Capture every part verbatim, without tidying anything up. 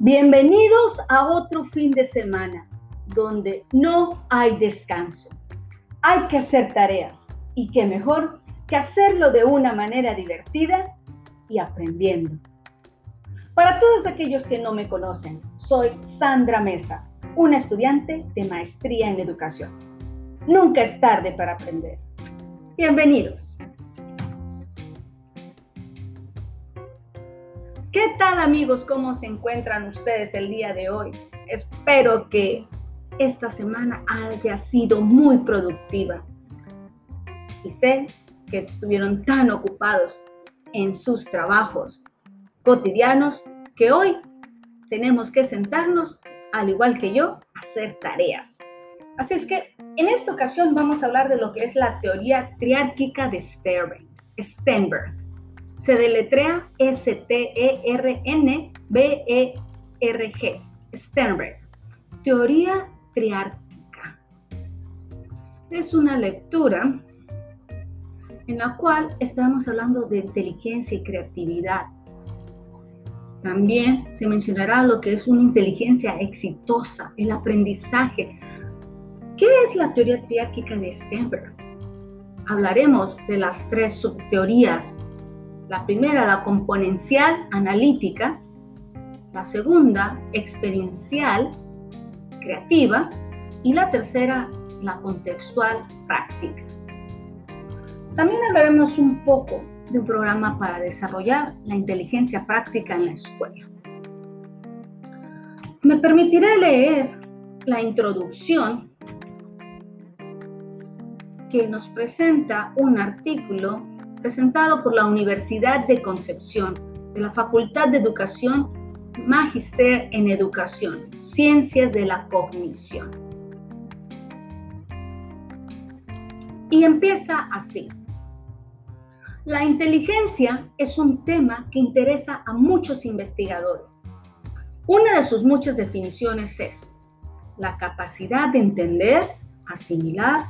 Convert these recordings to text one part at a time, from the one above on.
Bienvenidos a otro fin de semana donde no hay descanso. Hay que hacer tareas y qué mejor que hacerlo de una manera divertida y aprendiendo. Para todos aquellos que no me conocen, soy Sandra Mesa, una estudiante de maestría en educación. Nunca es tarde para aprender. Bienvenidos. ¿Qué tal, amigos? ¿Cómo se encuentran ustedes el día de hoy? Espero que esta semana haya sido muy productiva. Y sé que estuvieron tan ocupados en sus trabajos cotidianos que hoy tenemos que sentarnos, al igual que yo, a hacer tareas. Así es que en esta ocasión vamos a hablar de lo que es la teoría triárquica de Sternberg. Sternberg. Se deletrea S T E R N B E R G. Sternberg. Teoría triárquica. Es una lectura en la cual estamos hablando de inteligencia y creatividad. También se mencionará lo que es una inteligencia exitosa, el aprendizaje. ¿Qué es la teoría triárquica de Sternberg? Hablaremos de las tres subteorías. La primera, la componencial analítica. La segunda, experiencial creativa. Y la tercera, la contextual práctica. También hablaremos un poco de un programa para desarrollar la inteligencia práctica en la escuela. Me permitiré leer la introducción que nos presenta un artículo presentado por la Universidad de Concepción, de la Facultad de Educación, Magíster en Educación, Ciencias de la Cognición. Y empieza así. La inteligencia es un tema que interesa a muchos investigadores. Una de sus muchas definiciones es la capacidad de entender, asimilar,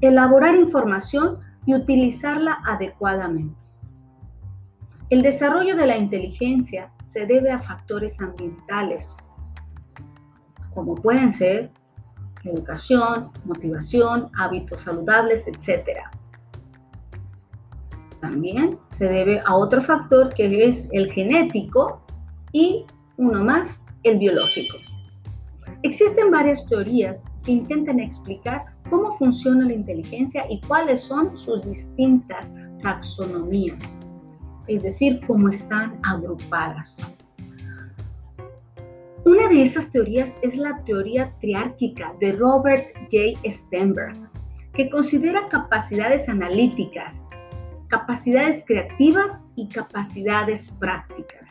elaborar información y utilizarla adecuadamente. El desarrollo de la inteligencia se debe a factores ambientales, como pueden ser educación, motivación, hábitos saludables, etcétera. También se debe a otro factor que es el genético y, uno más, el biológico. Existen varias teorías que intentan explicar cómo funciona la inteligencia y cuáles son sus distintas taxonomías, es decir, cómo están agrupadas. Una de esas teorías es la teoría triárquica de Robert Jerry Sternberg, que considera capacidades analíticas, capacidades creativas y capacidades prácticas.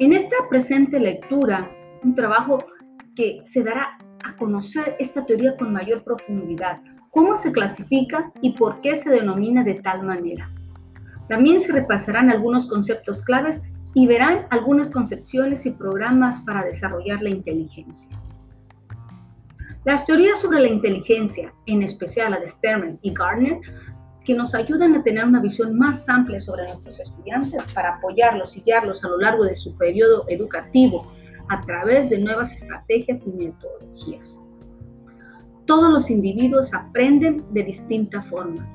En esta presente lectura, un trabajo que se dará a conocer esta teoría con mayor profundidad, cómo se clasifica y por qué se denomina de tal manera. También se repasarán algunos conceptos claves y verán algunas concepciones y programas para desarrollar la inteligencia. Las teorías sobre la inteligencia, en especial la de Sternberg y Gardner, que nos ayudan a tener una visión más amplia sobre nuestros estudiantes para apoyarlos y guiarlos a lo largo de su periodo educativo a través de nuevas estrategias y metodologías. Todos los individuos aprenden de distinta forma.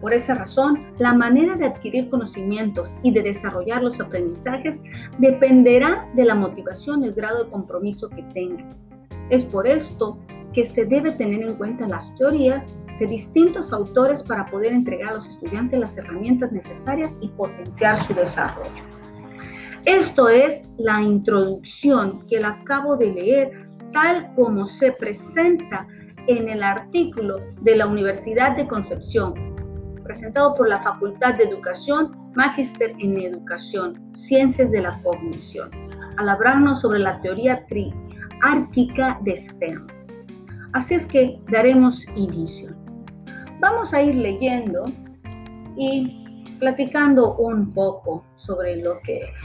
Por esa razón, la manera de adquirir conocimientos y de desarrollar los aprendizajes dependerá de la motivación y el grado de compromiso que tengan. Es por esto que se debe tener en cuenta las teorías de distintos autores para poder entregar a los estudiantes las herramientas necesarias y potenciar su desarrollo. Esto es la introducción que la acabo de leer, tal como se presenta en el artículo de la Universidad de Concepción, presentado por la Facultad de Educación, Magíster en Educación, Ciencias de la Cognición, al hablarnos sobre la teoría triárquica de Sternberg. Así es que daremos inicio. Vamos a ir leyendo y platicando un poco sobre lo que es.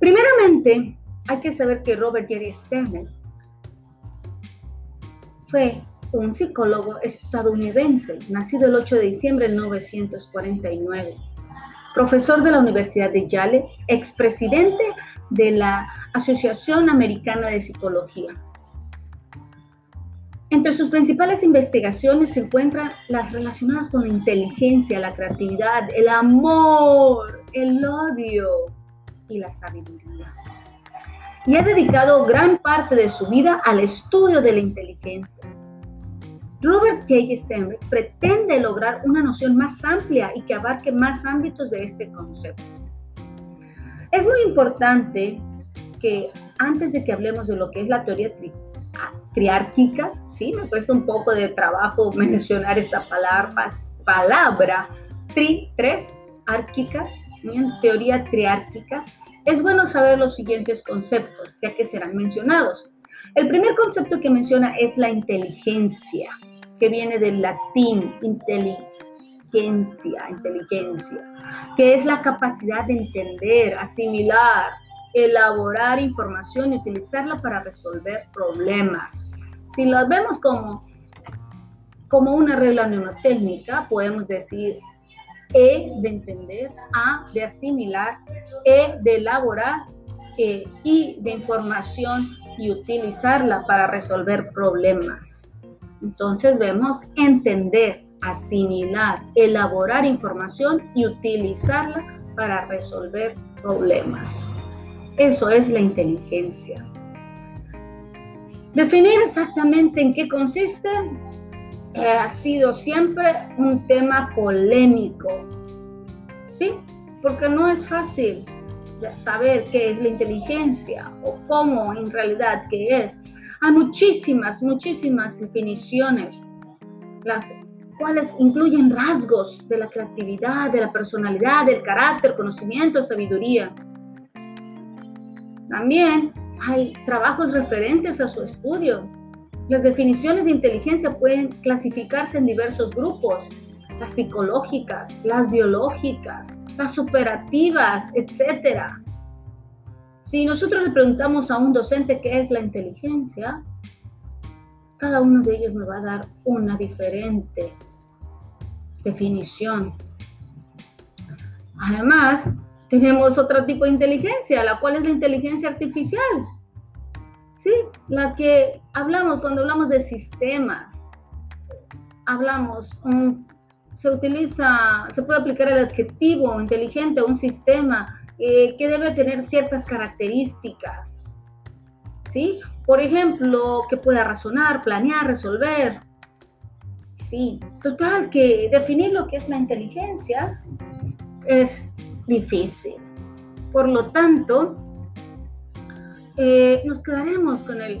Primeramente, hay que saber que Robert Jerry Sternberg fue un psicólogo estadounidense, nacido el ocho de diciembre de mil novecientos cuarenta y nueve, profesor de la Universidad de Yale, expresidente de la Asociación Americana de Psicología. Entre sus principales investigaciones se encuentran las relacionadas con la inteligencia, la creatividad, el amor, el odio y la sabiduría. Y ha dedicado gran parte de su vida al estudio de la inteligencia. Robert Jerry Sternberg pretende lograr una noción más amplia y que abarque más ámbitos de este concepto. Es muy importante que antes de que hablemos de lo que es la teoría tri- triárquica, ¿sí? Me cuesta un poco de trabajo mencionar esta palabra, palabra tri, tres, árquica, teoría triárquica, es bueno saber los siguientes conceptos, ya que serán mencionados. El primer concepto que menciona es la inteligencia, que viene del latín intelligentia, inteligencia, que es la capacidad de entender, asimilar, elaborar información y utilizarla para resolver problemas. Si lo vemos como, como una regla neurotécnica, podemos decir E de entender, A de asimilar, E de elaborar, eh, I de información y utilizarla para resolver problemas. Entonces vemos entender, asimilar, elaborar información y utilizarla para resolver problemas. Eso es la inteligencia. Definir exactamente en qué consiste eh, ha sido siempre un tema polémico, ¿sí? Porque no es fácil saber qué es la inteligencia o cómo en realidad qué es. Hay muchísimas, muchísimas definiciones, las cuales incluyen rasgos de la creatividad, de la personalidad, del carácter, conocimiento, sabiduría. También hay trabajos referentes a su estudio. Las definiciones de inteligencia pueden clasificarse en diversos grupos: las psicológicas, las biológicas, las operativas, etcétera. Si nosotros le preguntamos a un docente qué es la inteligencia, cada uno de ellos me va a dar una diferente definición. Además, tenemos otro tipo de inteligencia, la cual es la inteligencia artificial, ¿sí? La que hablamos cuando hablamos de sistemas. Hablamos un Se utiliza, se puede aplicar el adjetivo inteligente a un sistema eh, que debe tener ciertas características, ¿sí? Por ejemplo, que pueda razonar, planear, resolver. Sí, total, que definir lo que es la inteligencia es difícil. Por lo tanto, eh, nos quedaremos con el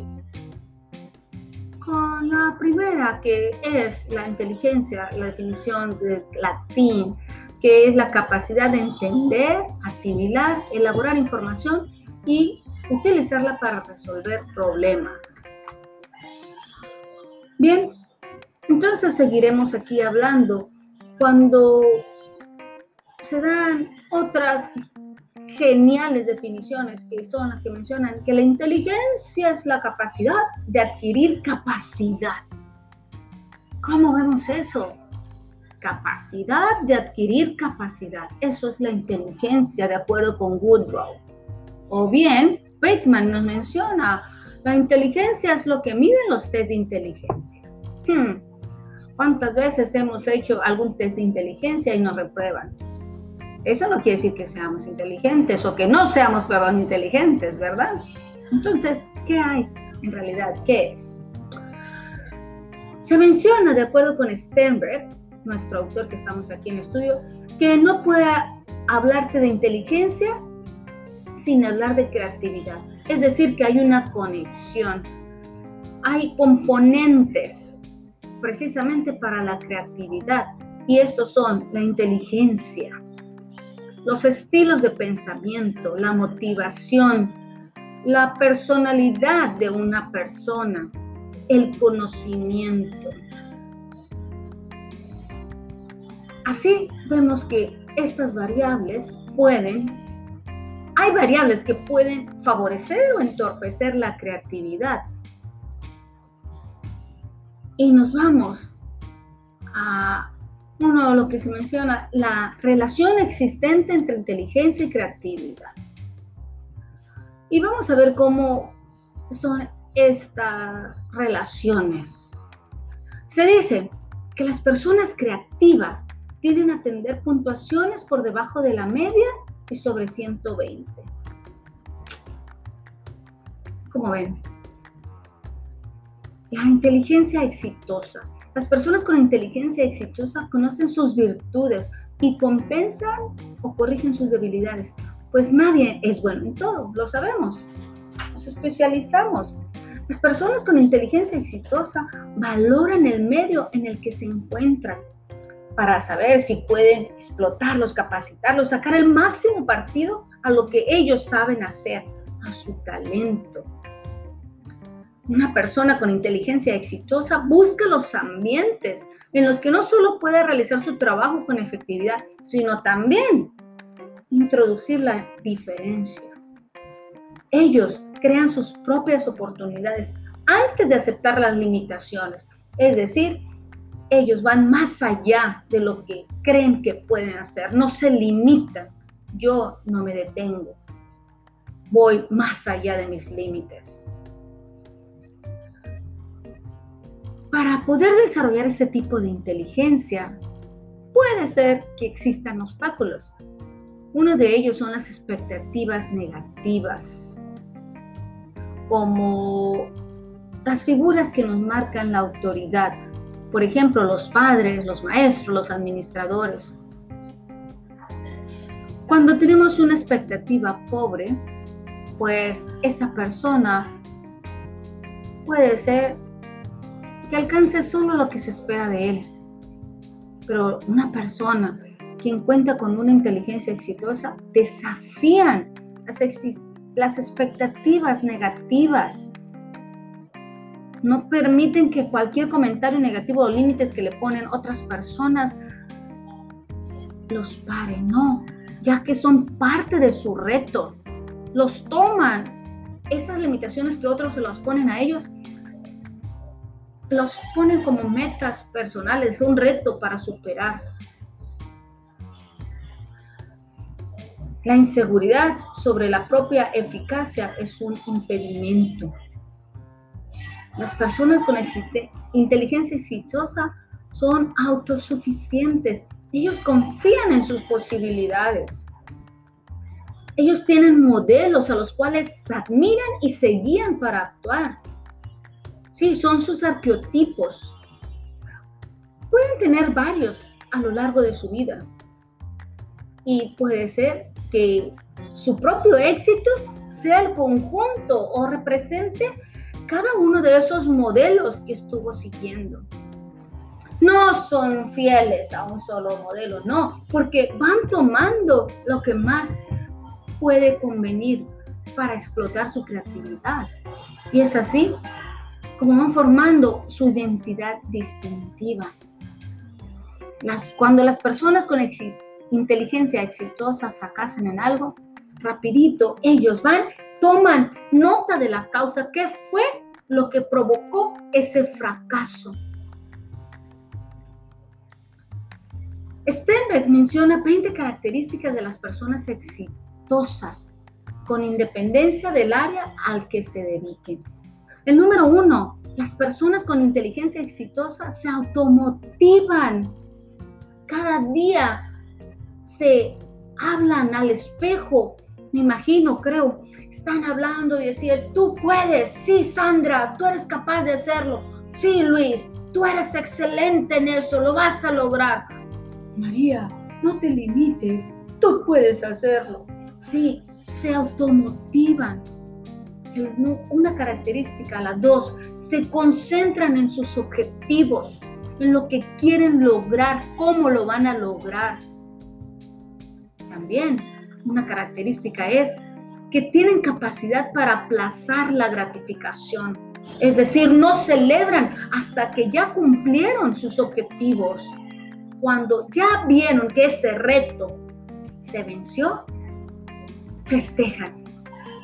Con la primera, que es la inteligencia, la definición del latín, que es la capacidad de entender, asimilar, elaborar información y utilizarla para resolver problemas. Bien, entonces seguiremos aquí hablando cuando se dan otras geniales definiciones, que son las que mencionan que la inteligencia es la capacidad de adquirir capacidad. ¿Cómo vemos eso? Capacidad de adquirir capacidad. Eso es la inteligencia, de acuerdo con Woodrow. O bien, Brickman nos menciona, la inteligencia es lo que miden los test de inteligencia. Hmm. ¿Cuántas veces hemos hecho algún test de inteligencia y nos reprueban? Eso no quiere decir que seamos inteligentes o que no seamos, perdón, inteligentes, ¿verdad? Entonces, ¿qué hay en realidad? ¿Qué es? Se menciona, de acuerdo con Sternberg, nuestro autor que estamos aquí en estudio, que no puede hablarse de inteligencia sin hablar de creatividad. Es decir, que hay una conexión. Hay componentes precisamente para la creatividad y estos son la inteligencia, los estilos de pensamiento, la motivación, la personalidad de una persona, el conocimiento. Así vemos que estas variables pueden, hay variables que pueden favorecer o entorpecer la creatividad. Y nos vamos a uno de lo que se menciona, la relación existente entre inteligencia y creatividad. Y vamos a ver cómo son estas relaciones. Se dice que las personas creativas tienden a tener puntuaciones por debajo de la media y sobre ciento veinte. Como ven, la inteligencia exitosa. Las personas con inteligencia exitosa conocen sus virtudes y compensan o corrigen sus debilidades. Pues nadie es bueno en todo, lo sabemos. Nos especializamos. Las personas con inteligencia exitosa valoran el medio en el que se encuentran para saber si pueden explotarlos, capacitarlos, sacar el máximo partido a lo que ellos saben hacer, a su talento. Una persona con inteligencia exitosa busca los ambientes en los que no solo puede realizar su trabajo con efectividad, sino también introducir la diferencia. Ellos crean sus propias oportunidades antes de aceptar las limitaciones. Es decir, ellos van más allá de lo que creen que pueden hacer. No se limitan. Yo no me detengo. Voy más allá de mis límites. Para poder desarrollar este tipo de inteligencia, puede ser que existan obstáculos. Uno de ellos son las expectativas negativas, como las figuras que nos marcan la autoridad. Por ejemplo, los padres, los maestros, los administradores. Cuando tenemos una expectativa pobre, pues esa persona puede ser que alcance solo lo que se espera de él. Pero una persona quien cuenta con una inteligencia exitosa desafían las, exist- las expectativas negativas. No permiten que cualquier comentario negativo o límites que le ponen otras personas los pare, no, ya que son parte de su reto. Los toman, esas limitaciones que otros se las ponen a ellos, los ponen como metas personales, un reto para superar. La inseguridad sobre la propia eficacia es un impedimento. Las personas con inteligencia exitosa son autosuficientes. Ellos confían en sus posibilidades. Ellos tienen modelos a los cuales admiran y se guían para actuar. Sí, son sus arquetipos. Pueden tener varios a lo largo de su vida. Y puede ser que su propio éxito sea el conjunto o represente cada uno de esos modelos que estuvo siguiendo. No son fieles a un solo modelo, no, porque van tomando lo que más puede convenir para explotar su creatividad. Y es así como van formando su identidad distintiva. Las, cuando las personas con exi- inteligencia exitosa fracasan en algo, rapidito ellos van, toman nota de la causa, qué fue lo que provocó ese fracaso. Sternberg menciona veinte características de las personas exitosas con independencia del área al que se dediquen. El número uno, las personas con inteligencia exitosa se automotivan. Cada día se hablan al espejo, me imagino, creo. Están hablando y decían, tú puedes, sí, Sandra, tú eres capaz de hacerlo. Sí, Luis, tú eres excelente en eso, lo vas a lograr. María, no te limites, tú puedes hacerlo. Sí, se automotivan. Una característica, la dos, se concentran en sus objetivos, en lo que quieren lograr, cómo lo van a lograr. También una característica es que tienen capacidad para aplazar la gratificación, es decir, no celebran hasta que ya cumplieron sus objetivos. Cuando ya vieron que ese reto se venció, festejan.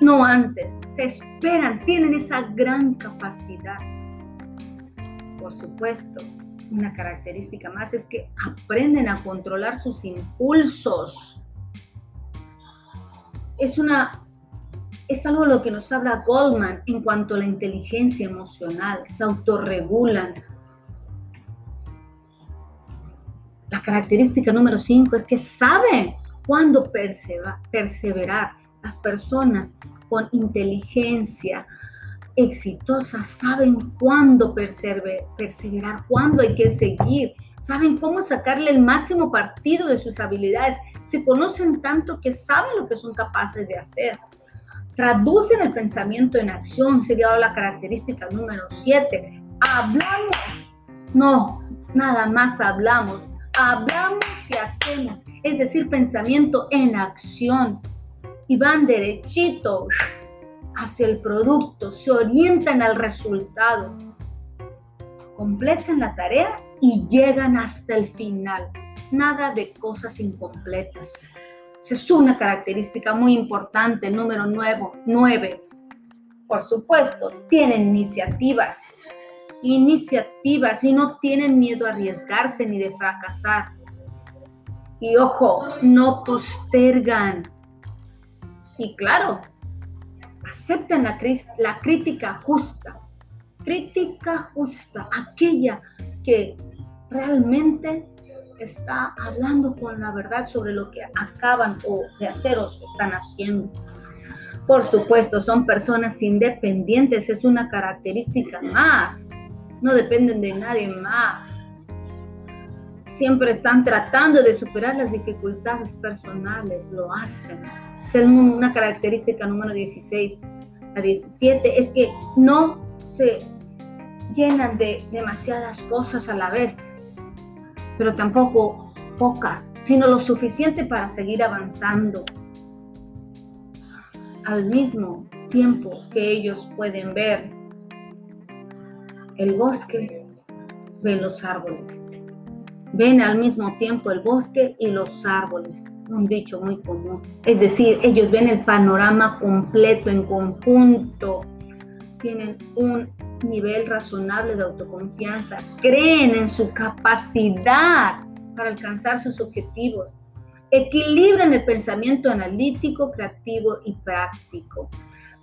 No antes, se esperan, tienen esa gran capacidad. Por supuesto, una característica más es que aprenden a controlar sus impulsos. Es una Es algo de lo que nos habla Goldman en cuanto a la inteligencia emocional. Se autorregulan. La característica número cinco es que saben cuándo perseverar. Las personas con inteligencia exitosa saben cuándo perseverar, cuándo hay que seguir. Saben cómo sacarle el máximo partido de sus habilidades. Se conocen tanto que saben lo que son capaces de hacer. Traducen el pensamiento en acción, sería la característica número siete. Hablamos, no, nada más hablamos, hablamos y hacemos, es decir, pensamiento en acción. Y van derechito hacia el producto, se orientan al resultado, completan la tarea y llegan hasta el final. Nada de cosas incompletas. Es una característica muy importante, número nueve. Por supuesto, tienen iniciativas, iniciativas y no tienen miedo a arriesgarse ni de fracasar. Y ojo, no postergan. Y claro, aceptan la, la crítica justa, crítica justa, aquella que realmente está hablando con la verdad sobre lo que acaban o de hacer o están haciendo. Por supuesto, son personas independientes, es una característica más. No dependen de nadie más. Siempre están tratando de superar las dificultades personales, lo hacen. Es una característica número dieciséis. La diecisiete es que no se llenan de demasiadas cosas a la vez, pero tampoco pocas, sino lo suficiente para seguir avanzando. Al mismo tiempo que ellos pueden ver el bosque, ven los árboles. Ven al mismo tiempo el bosque y los árboles, un dicho muy común. Es decir, ellos ven el panorama completo, en conjunto. Tienen un nivel razonable de autoconfianza, creen en su capacidad para alcanzar sus objetivos, equilibran el pensamiento analítico, creativo y práctico.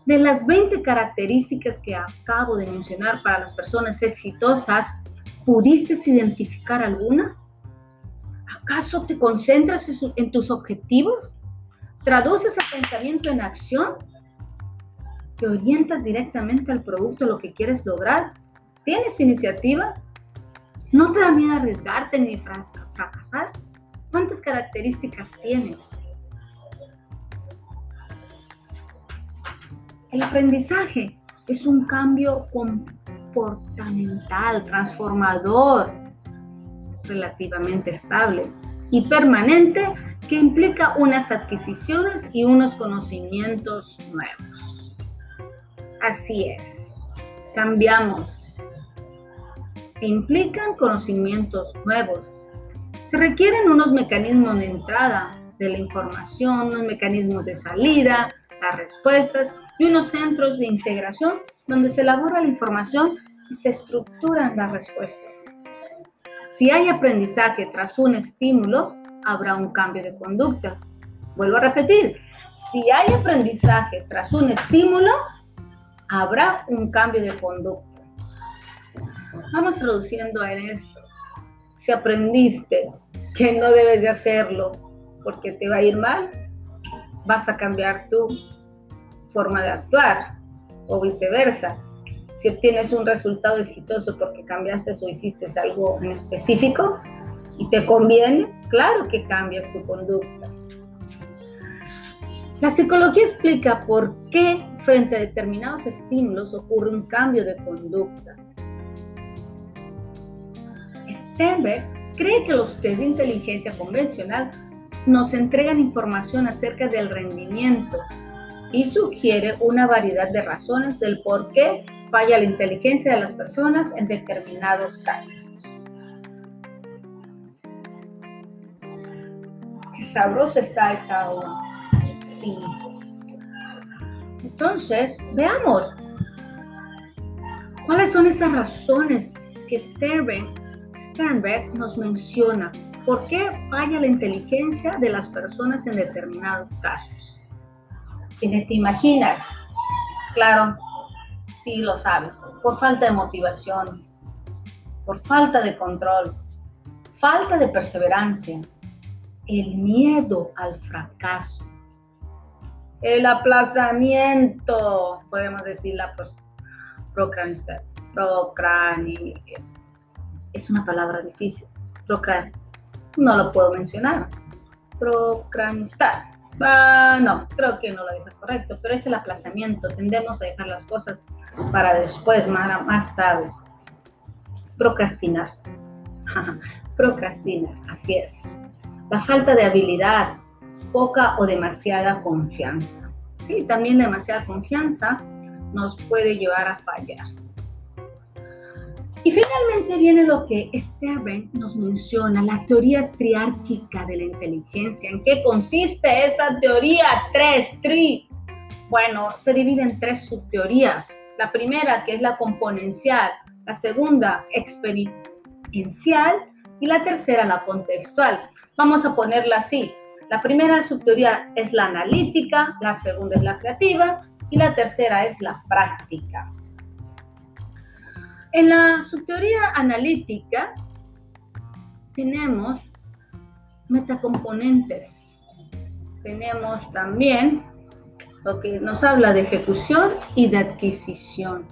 De las veinte características que acabo de mencionar para las personas exitosas, ¿pudiste identificar alguna? ¿Acaso te concentras en tus objetivos? ¿Traduces el pensamiento en acción? ¿Te orientas directamente al producto, lo que quieres lograr? ¿Tienes iniciativa? ¿No te da miedo arriesgarte ni fracasar? ¿Cuántas características tienes? El aprendizaje es un cambio comportamental, transformador, relativamente estable y permanente, que implica unas adquisiciones y unos conocimientos nuevos. Así es, cambiamos, e implican conocimientos nuevos. Se requieren unos mecanismos de entrada de la información, unos mecanismos de salida, las respuestas y unos centros de integración donde se elabora la información y se estructuran las respuestas. Si hay aprendizaje tras un estímulo, habrá un cambio de conducta. Vuelvo a repetir, si hay aprendizaje tras un estímulo, habrá un cambio de conducta. Vamos traduciendo en esto. Si aprendiste que no debes de hacerlo porque te va a ir mal, vas a cambiar tu forma de actuar, o viceversa. Si obtienes un resultado exitoso porque cambiaste o hiciste algo en específico y te conviene, claro que cambias tu conducta. La psicología explica por qué frente a determinados estímulos ocurre un cambio de conducta. Sternberg cree que los test de inteligencia convencional nos entregan información acerca del rendimiento y sugiere una variedad de razones del por qué falla la inteligencia de las personas en determinados casos. Qué sabroso está esta obra. Sí. Entonces, veamos cuáles son esas razones que Sternberg, Sternberg nos menciona. ¿Por qué falla la inteligencia de las personas en determinados casos? que ni te imaginas. Claro, sí lo sabes, por falta de motivación, por falta de control, falta de perseverancia, el miedo al fracaso, el aplazamiento, podemos decir la procrastinación. Es una palabra difícil. Procrastinar. No lo puedo mencionar. Procrastinar. Ah, no, creo que no lo dije correcto, pero es el aplazamiento. Tendemos a dejar las cosas para después, más, más tarde. Procrastinar. Procrastinar, así es. La falta de habilidad, poca o demasiada confianza. Sí, también demasiada confianza nos puede llevar a fallar. Y finalmente viene lo que Sternberg nos menciona, la teoría triárquica de la inteligencia. ¿En qué consiste esa teoría? Tres, tri. Bueno, se divide en tres subteorías. La primera, que es la componencial, la segunda, experiencial, y la tercera, la contextual. Vamos a ponerla así. La primera subteoría es la analítica, la segunda es la creativa y la tercera es la práctica. En la subteoría analítica tenemos metacomponentes. Tenemos también lo que nos habla de ejecución y de adquisición.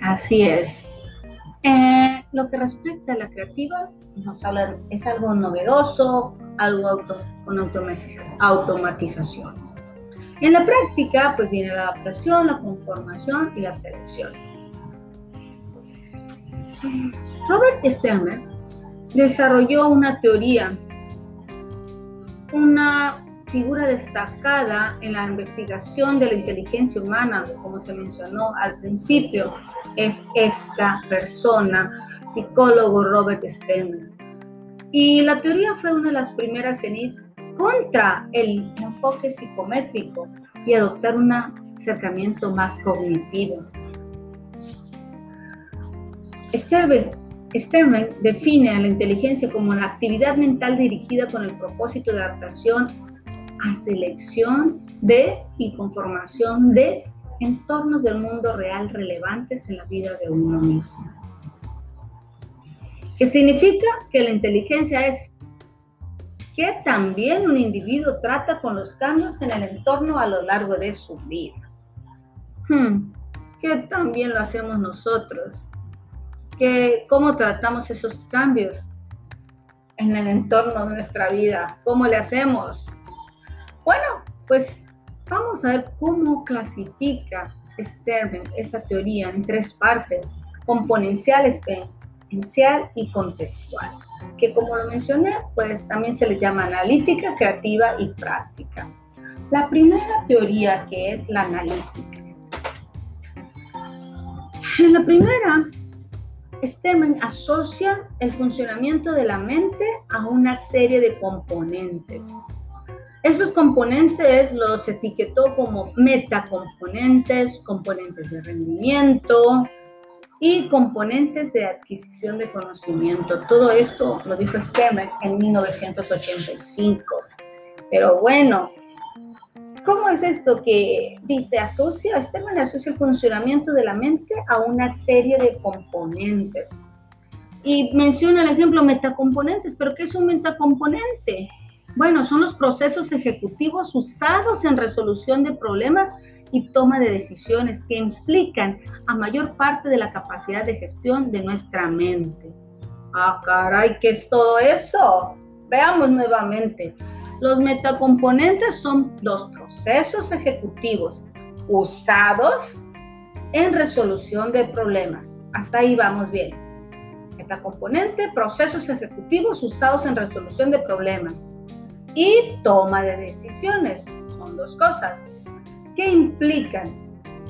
Así es. Eh, lo que respecta a la creativa, nos habla, es algo novedoso, algo auto, con automatización. En la práctica, pues viene la adaptación, la conformación y la selección. Robert Sternberg desarrolló una teoría, una figura destacada en la investigación de la inteligencia humana, como se mencionó al principio, es esta persona, psicólogo Robert Sternberg. Y la teoría fue una de las primeras en ir contra el enfoque psicométrico y adoptar un acercamiento más cognitivo. Sternberg, Sternberg define a la inteligencia como la actividad mental dirigida con el propósito de adaptación a selección de y conformación de entornos del mundo real relevantes en la vida de uno mismo. ¿Qué significa? Que la inteligencia es que también un individuo trata con los cambios en el entorno a lo largo de su vida. Hmm, que también lo hacemos nosotros. Que cómo tratamos esos cambios en el entorno de nuestra vida. ¿Cómo le hacemos? Bueno, pues vamos a ver cómo clasifica Sternberg esta teoría en tres partes: componencial, experiencial y contextual, que como lo mencioné, pues también se le llama analítica, creativa y práctica. La primera teoría, que es la analítica. En la primera, Sternberg asocia el funcionamiento de la mente a una serie de componentes. Esos componentes los etiquetó como metacomponentes, componentes de rendimiento y componentes de adquisición de conocimiento. Todo esto lo dijo Sternberg en mil novecientos ochenta y cinco. Pero bueno, ¿cómo es esto que dice asocia? Sternberg asocia el funcionamiento de la mente a una serie de componentes. Y menciona el ejemplo metacomponentes, pero ¿qué es un metacomponente? Bueno, son los procesos ejecutivos usados en resolución de problemas y toma de decisiones que implican a mayor parte de la capacidad de gestión de nuestra mente. ¡Ah, caray! ¿Qué es todo eso? Veamos nuevamente. Los metacomponentes son los procesos ejecutivos usados en resolución de problemas. Hasta ahí vamos bien. Metacomponente, procesos ejecutivos usados en resolución de problemas. Y toma de decisiones, son dos cosas que implican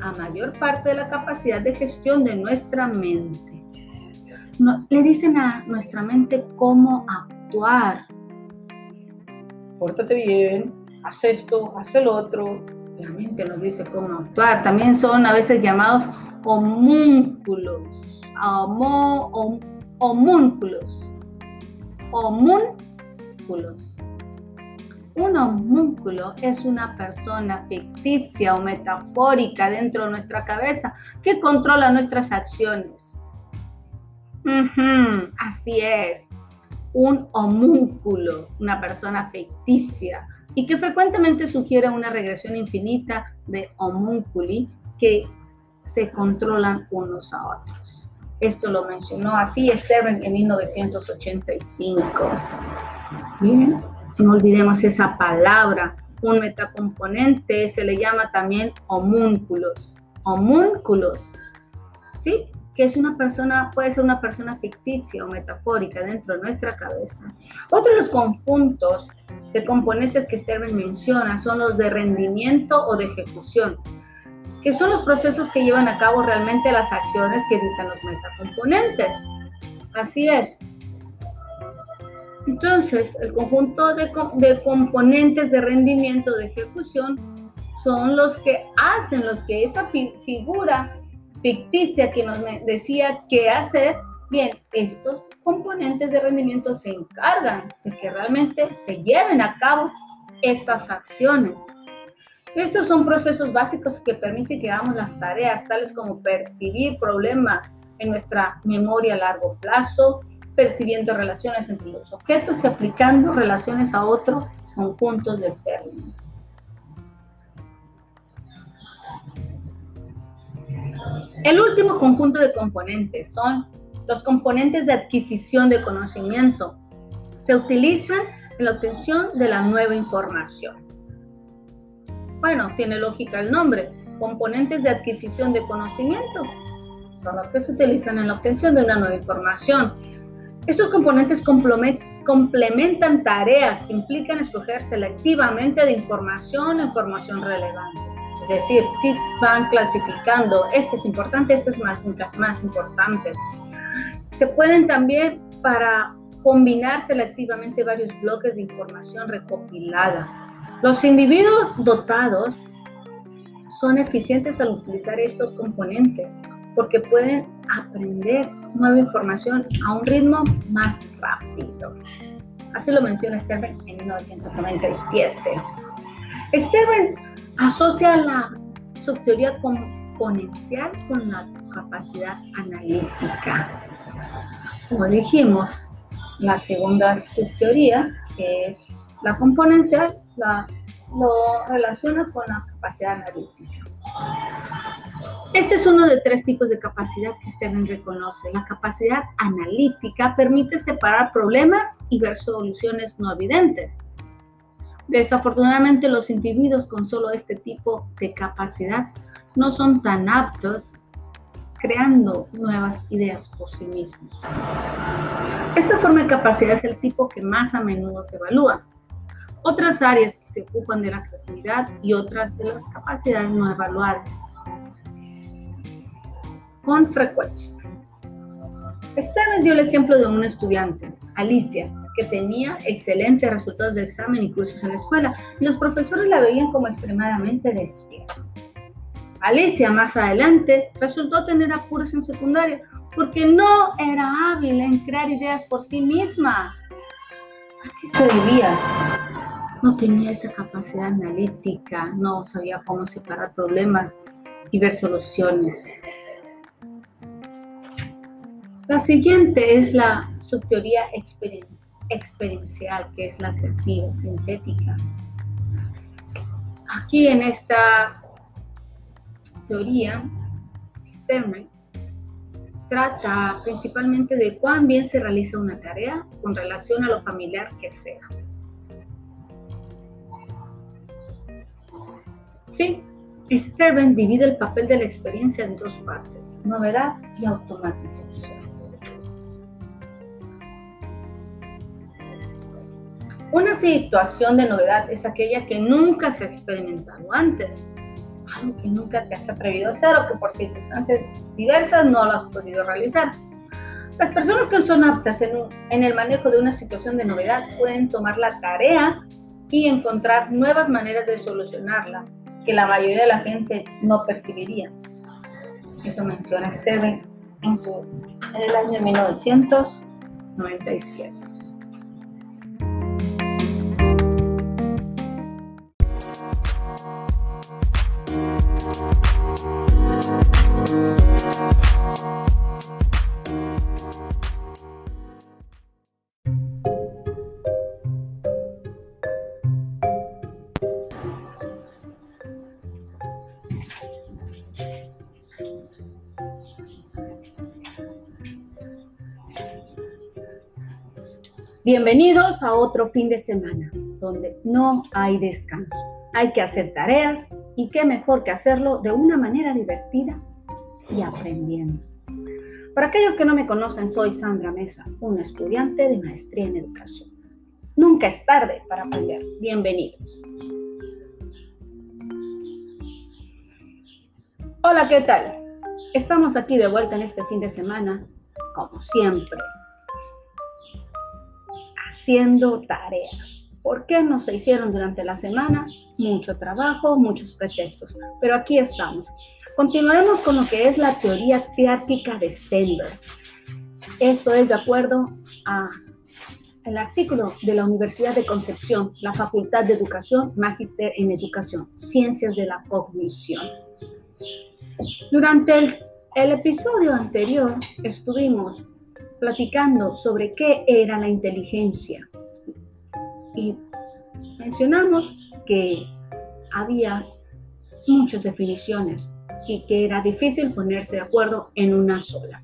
a mayor parte de la capacidad de gestión de nuestra mente. No, le dicen a nuestra mente cómo actuar. Pórtate bien, haz esto, haz el otro. La mente nos dice cómo actuar. También son a veces llamados homúnculos. Homo, hom, homúnculos. Homúnculos. Un homúnculo es una persona ficticia o metafórica dentro de nuestra cabeza que controla nuestras acciones. Uh-huh, así es. Un homúnculo, una persona ficticia, y que frecuentemente sugiere una regresión infinita de homúnculi que se controlan unos a otros. Esto lo mencionó así Sternberg en mil novecientos ochenta y cinco. Bien, no olvidemos esa palabra. Un metacomponente se le llama también homúnculos. Homúnculos, ¿sí? Que es una persona, puede ser una persona ficticia o metafórica dentro de nuestra cabeza. Otro de los conjuntos de componentes que Sternberg menciona son los de rendimiento o de ejecución, que son los procesos que llevan a cabo realmente las acciones que dictan los metacomponentes. Así es. Entonces, el conjunto de, de componentes de rendimiento de ejecución son los que hacen, los que esa fi- figura ficticia que nos decía qué hacer, bien, estos componentes de rendimiento se encargan de que realmente se lleven a cabo estas acciones. Estos son procesos básicos que permiten que hagamos las tareas, tales como percibir problemas en nuestra memoria a largo plazo, percibiendo relaciones entre los objetos y aplicando relaciones a otros conjuntos de términos. El último conjunto de componentes son los componentes de adquisición de conocimiento. Se utilizan en la obtención de la nueva información. Bueno, tiene lógica el nombre. Componentes de adquisición de conocimiento son los que se utilizan en la obtención de una nueva información. Estos componentes complementan tareas que implican escoger selectivamente de información en formación relevante. Es decir, van clasificando, este es importante, este es más, más importante. Se pueden también para combinar selectivamente varios bloques de información recopilada. Los individuos dotados son eficientes al utilizar estos componentes porque pueden aprender nueva información a un ritmo más rápido. Así lo menciona Sternberg en mil novecientos noventa y siete. Sternberg asocia la subteoría componencial con la capacidad analítica. Como dijimos, la segunda subteoría, que es la componencial, La, lo relaciona con la capacidad analítica. Este es uno de tres tipos de capacidad que Sternberg reconoce. La capacidad analítica permite separar problemas y ver soluciones no evidentes. Desafortunadamente, los individuos con solo este tipo de capacidad no son tan aptos creando nuevas ideas por sí mismos. Esta forma de capacidad es el tipo que más a menudo se evalúa. Otras áreas que se ocupan de la creatividad y otras de las capacidades no evaluadas con frecuencia. Sternberg dio el ejemplo de un estudiante, Alicia, que tenía excelentes resultados de examen y cursos en la escuela, y los profesores la veían como extremadamente despierta. Alicia, más adelante, resultó tener apuros en secundaria porque no era hábil en crear ideas por sí misma. ¿A qué se debía? No tenía esa capacidad analítica, no sabía cómo separar problemas y ver soluciones. La siguiente es la subteoría exper- experiencial, que es la creativa, sintética. Aquí en esta teoría, Sternberg trata principalmente de cuán bien se realiza una tarea con relación a lo familiar que sea. Sí, Sternberg divide el papel de la experiencia en dos partes, novedad y automatización. Una situación de novedad es aquella que nunca has experimentado antes, algo que nunca te has atrevido a hacer o que por circunstancias diversas no lo has podido realizar. Las personas que son aptas en, un, en el manejo de una situación de novedad pueden tomar la tarea y encontrar nuevas maneras de solucionarla, que la mayoría de la gente no percibiría. Eso menciona Sternberg en, su, en el año mil novecientos noventa y siete. Bienvenidos a otro fin de semana donde no hay descanso. Hay que hacer tareas y qué mejor que hacerlo de una manera divertida y aprendiendo. Para aquellos que no me conocen, soy Sandra Mesa, una estudiante de maestría en educación. Nunca es tarde para aprender. Bienvenidos. Hola, ¿qué tal? Estamos aquí de vuelta en este fin de semana, como siempre, haciendo tareas. ¿Por qué no se hicieron durante la semana? Mucho trabajo, muchos pretextos, pero aquí estamos. Continuaremos con lo que es la teoría triárquica de Sternberg. Esto es de acuerdo al artículo de la Universidad de Concepción, la Facultad de Educación, Magíster en Educación, Ciencias de la Cognición. Durante el, el episodio anterior estuvimos platicando sobre qué era la inteligencia y mencionamos que había muchas definiciones y que era difícil ponerse de acuerdo en una sola.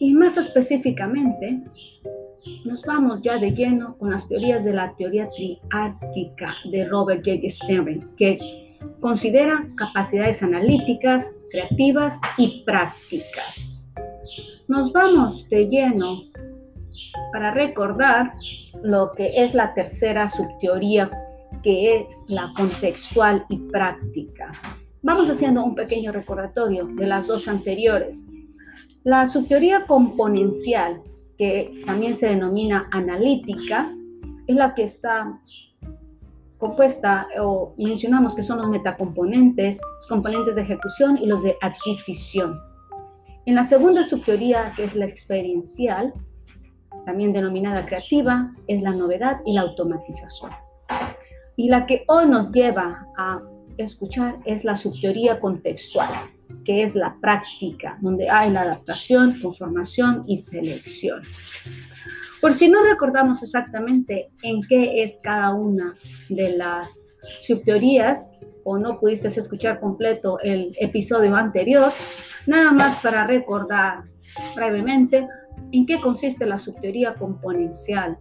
Y más específicamente, nos vamos ya de lleno con las teorías de la teoría triárquica de Robert Jerry Sternberg, que considera capacidades analíticas, creativas y prácticas. Nos vamos de lleno para recordar lo que es la tercera subteoría, que es la contextual y práctica. Vamos haciendo un pequeño recordatorio de las dos anteriores. La subteoría componencial, que también se denomina analítica, es la que está compuesta, o mencionamos que son los metacomponentes, los componentes de ejecución y los de adquisición. En la segunda subteoría, que es la experiencial, también denominada creativa, es la novedad y la automatización. Y la que hoy nos lleva a escuchar es la subteoría contextual, que es la práctica, donde hay la adaptación, conformación y selección. Por si no recordamos exactamente en qué es cada una de las subteorías, o no pudiste escuchar completo el episodio anterior, nada más para recordar brevemente en qué consiste la subteoría componencial,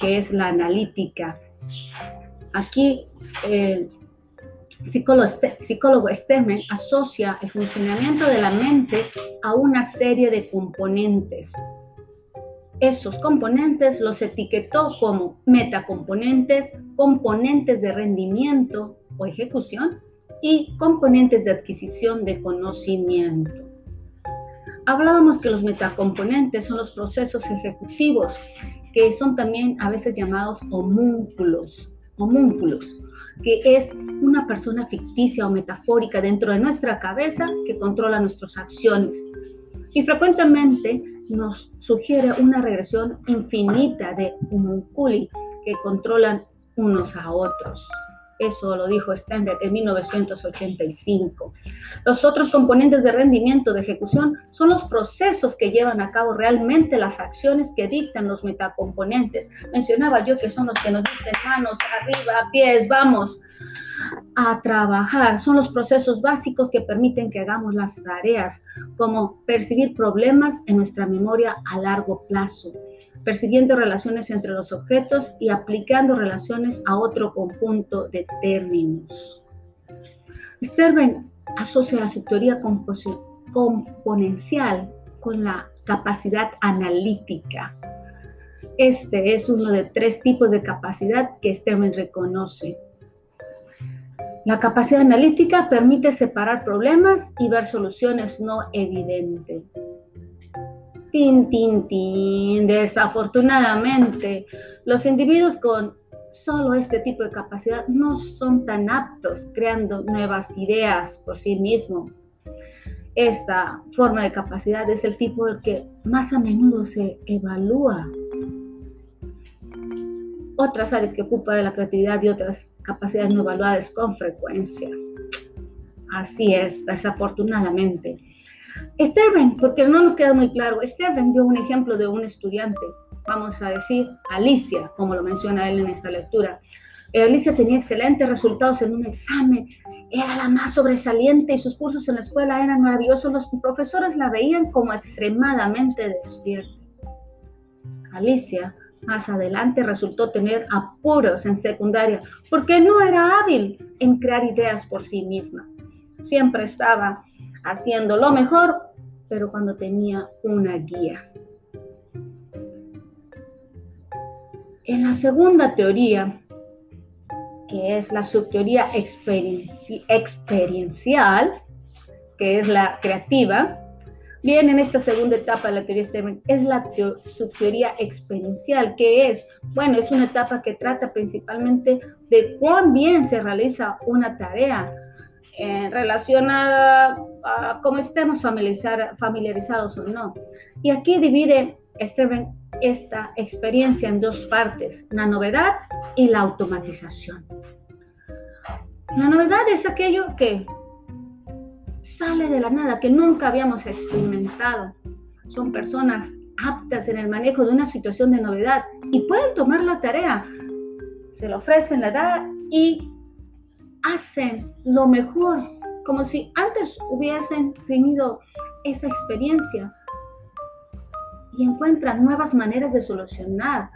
que es la analítica. Aquí el psicólogo Sternberg asocia el funcionamiento de la mente a una serie de componentes. Esos componentes los etiquetó como metacomponentes, componentes de rendimiento o ejecución y componentes de adquisición de conocimiento. Hablábamos que los metacomponentes son los procesos ejecutivos, que son también a veces llamados homúnculos, homúnculos, que es una persona ficticia o metafórica dentro de nuestra cabeza que controla nuestras acciones. Y frecuentemente nos sugiere una regresión infinita de homunculi que controlan unos a otros. Eso lo dijo Sternberg en mil novecientos ochenta y cinco. Los otros componentes de rendimiento de ejecución son los procesos que llevan a cabo realmente las acciones que dictan los metacomponentes. Mencionaba yo que son los que nos dicen manos arriba, pies, vamos a trabajar. Son los procesos básicos que permiten que hagamos las tareas, como percibir problemas en nuestra memoria a largo plazo, percibiendo relaciones entre los objetos y aplicando relaciones a otro conjunto de términos. Sternberg asocia la subteoría componencial con la capacidad analítica. Este es uno de tres tipos de capacidad que Sternberg reconoce. La capacidad analítica permite separar problemas y ver soluciones no evidentes. Tin, tin, tin. Desafortunadamente, los individuos con solo este tipo de capacidad no son tan aptos creando nuevas ideas por sí mismos. Esta forma de capacidad es el tipo del que más a menudo se evalúa. Otras áreas que ocupa de la creatividad y otras capacidades no evaluadas con frecuencia. Así es, desafortunadamente. Sternberg, porque no nos queda muy claro, Sternberg dio un ejemplo de un estudiante, vamos a decir Alicia, como lo menciona él en esta lectura. Alicia tenía excelentes resultados en un examen, era la más sobresaliente y sus cursos en la escuela eran maravillosos. Los profesores la veían como extremadamente despierta. Alicia más adelante resultó tener apuros en secundaria porque no era hábil en crear ideas por sí misma. Siempre estaba haciendo lo mejor, pero cuando tenía una guía. En la segunda teoría, que es la subteoría experienci- experiencial, que es la creativa, bien, en esta segunda etapa de la teoría Sternberg es la teo- subteoría experiencial, que es, bueno, es una etapa que trata principalmente de cuán bien se realiza una tarea en relación a, a cómo estemos familiarizar, familiarizados o no. Y aquí divide Sternberg esta experiencia en dos partes, la novedad y la automatización. La novedad es aquello que sale de la nada, que nunca habíamos experimentado. Son personas aptas en el manejo de una situación de novedad y pueden tomar la tarea. Se le ofrecen la tarea y hacen lo mejor, como si antes hubiesen tenido esa experiencia, y encuentran nuevas maneras de solucionar,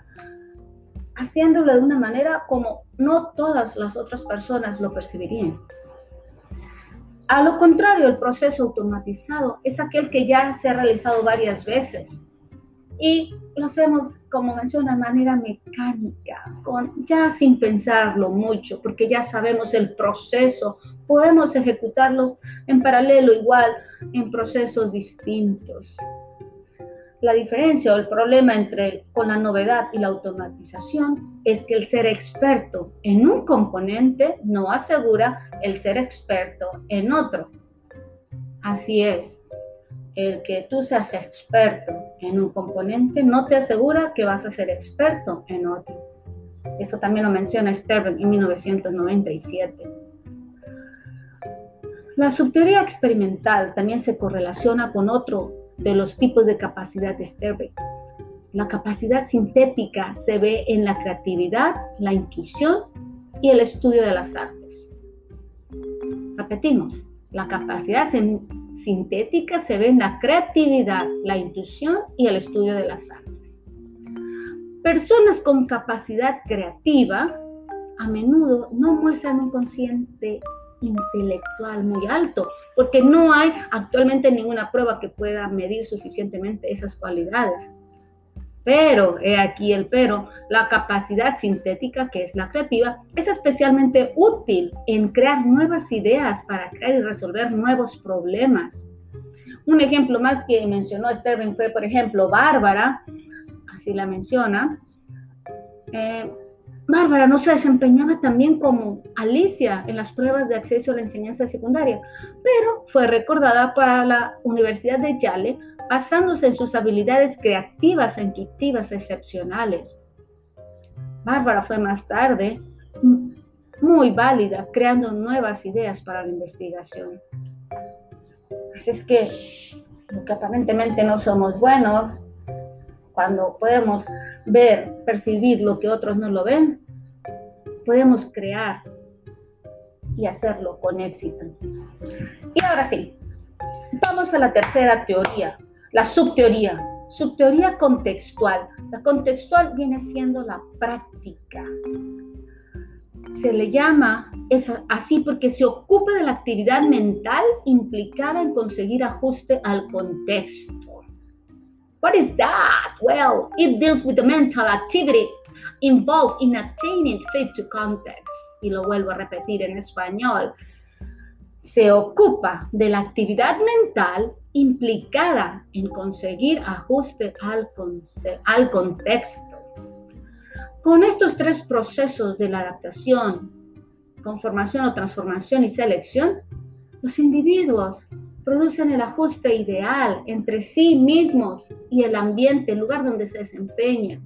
haciéndolo de una manera como no todas las otras personas lo percibirían. A lo contrario, el proceso automatizado es aquel que ya se ha realizado varias veces y lo hacemos, como menciona, de manera mecánica, con, ya sin pensarlo mucho, porque ya sabemos el proceso, podemos ejecutarlos en paralelo, igual, en procesos distintos. La diferencia o el problema entre con la novedad y la automatización es que el ser experto en un componente no asegura el ser experto en otro. Así es, el que tú seas experto en un componente no te asegura que vas a ser experto en otro. Eso también lo menciona Sternberg en mil novecientos noventa y siete. La subteoría experimental también se correlaciona con otro de los tipos de capacidad de Sternberg. La capacidad sintética se ve en la creatividad, la intuición y el estudio de las artes. Repetimos, la capacidad sin- sintética se ve en la creatividad, la intuición y el estudio de las artes. Personas con capacidad creativa a menudo no muestran un consciente intelectual muy alto, porque no hay actualmente ninguna prueba que pueda medir suficientemente esas cualidades. Pero, he aquí el pero, la capacidad sintética, que es la creativa, es especialmente útil en crear nuevas ideas para crear y resolver nuevos problemas. Un ejemplo más que mencionó Sternberg fue, por ejemplo, Bárbara, así la menciona. Eh, Bárbara no se desempeñaba tan bien como Alicia en las pruebas de acceso a la enseñanza secundaria, pero fue recordada para la Universidad de Yale basándose en sus habilidades creativas e intuitivas excepcionales. Bárbara fue más tarde muy válida creando nuevas ideas para la investigación. Así es que, aunque aparentemente no somos buenos, cuando podemos ver, percibir lo que otros no lo ven, podemos crear y hacerlo con éxito. Y ahora sí, vamos a la tercera teoría, la subteoría, subteoría contextual. La contextual viene siendo la práctica. Se le llama así porque se ocupa de la actividad mental implicada en conseguir ajuste al contexto. What is that? Well, it deals with the mental activity involved in attaining fit to context. Y lo vuelvo a repetir en español. Se ocupa de la actividad mental implicada en conseguir ajuste al, conce- al contexto. Con estos tres procesos de la adaptación, conformación o transformación y selección, los individuos producen el ajuste ideal entre sí mismos y el ambiente, el lugar donde se desempeñan.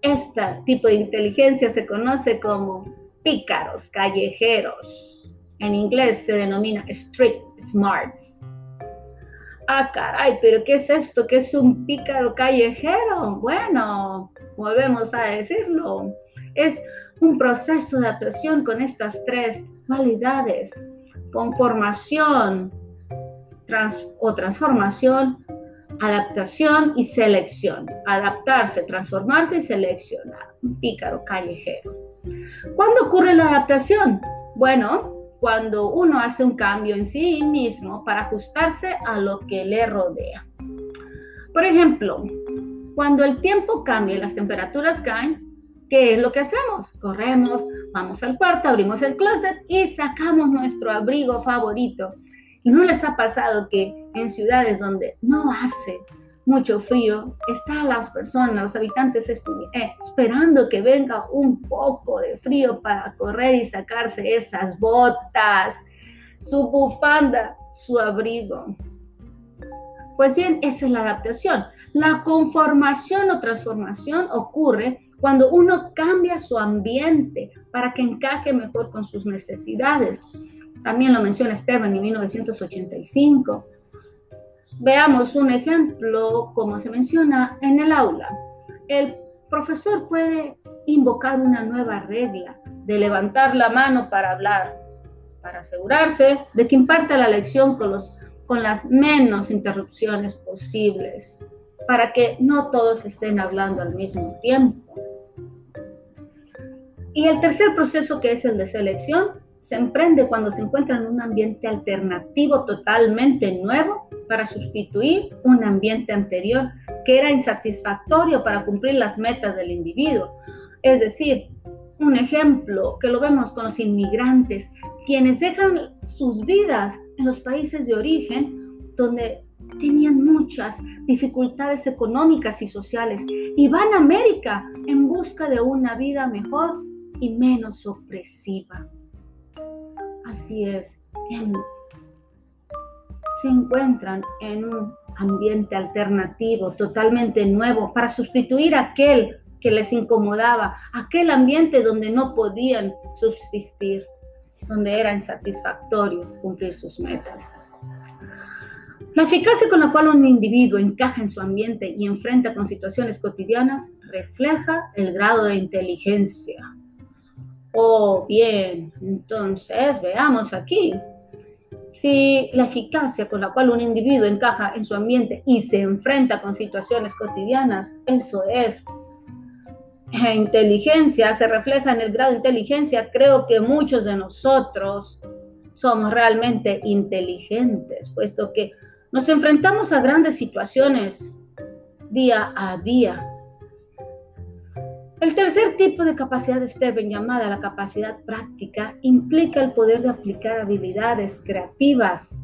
Este tipo de inteligencia se conoce como pícaros callejeros. En inglés se denomina street smarts. Ah, caray, ¿pero qué es esto? ¿Qué es un pícaro callejero? Bueno, volvemos a decirlo. Es un proceso de adaptación con estas tres cualidades: conformación, Trans- o transformación, adaptación y selección. Adaptarse, transformarse y seleccionar. Un pícaro callejero. ¿Cuándo ocurre la adaptación? Bueno, cuando uno hace un cambio en sí mismo para ajustarse a lo que le rodea. Por ejemplo, cuando el tiempo cambia y las temperaturas caen, ¿qué es lo que hacemos? Corremos, vamos al cuarto, abrimos el closet y sacamos nuestro abrigo favorito. ¿Y no les ha pasado que en ciudades donde no hace mucho frío, están las personas, los habitantes eh, esperando que venga un poco de frío para correr y sacarse esas botas, su bufanda, su abrigo? Pues bien, esa es la adaptación. La conformación o transformación ocurre cuando uno cambia su ambiente para que encaje mejor con sus necesidades. También lo menciona Sternberg en mil novecientos ochenta y cinco. Veamos un ejemplo, como se menciona en el aula. El profesor puede invocar una nueva regla de levantar la mano para hablar, para asegurarse de que imparte la lección con, los, con las menos interrupciones posibles, para que no todos estén hablando al mismo tiempo. Y el tercer proceso, que es el de selección, se emprende cuando se encuentra en un ambiente alternativo totalmente nuevo para sustituir un ambiente anterior que era insatisfactorio para cumplir las metas del individuo. Es decir, un ejemplo que lo vemos con los inmigrantes, quienes dejan sus vidas en los países de origen donde tenían muchas dificultades económicas y sociales y van a América en busca de una vida mejor y menos opresiva. Así es, en, se encuentran en un ambiente alternativo, totalmente nuevo, para sustituir aquel que les incomodaba, aquel ambiente donde no podían subsistir, donde era insatisfactorio cumplir sus metas. La eficacia con la cual un individuo encaja en su ambiente y enfrenta con situaciones cotidianas refleja el grado de inteligencia. Oh, bien, entonces veamos aquí. Si la eficacia con la cual un individuo encaja en su ambiente y se enfrenta con situaciones cotidianas, eso es inteligencia, se refleja en el grado de inteligencia, creo que muchos de nosotros somos realmente inteligentes, puesto que nos enfrentamos a grandes situaciones día a día. El tercer tipo de capacidad de Sternberg, llamada la capacidad práctica, implica el poder de aplicar habilidades creativas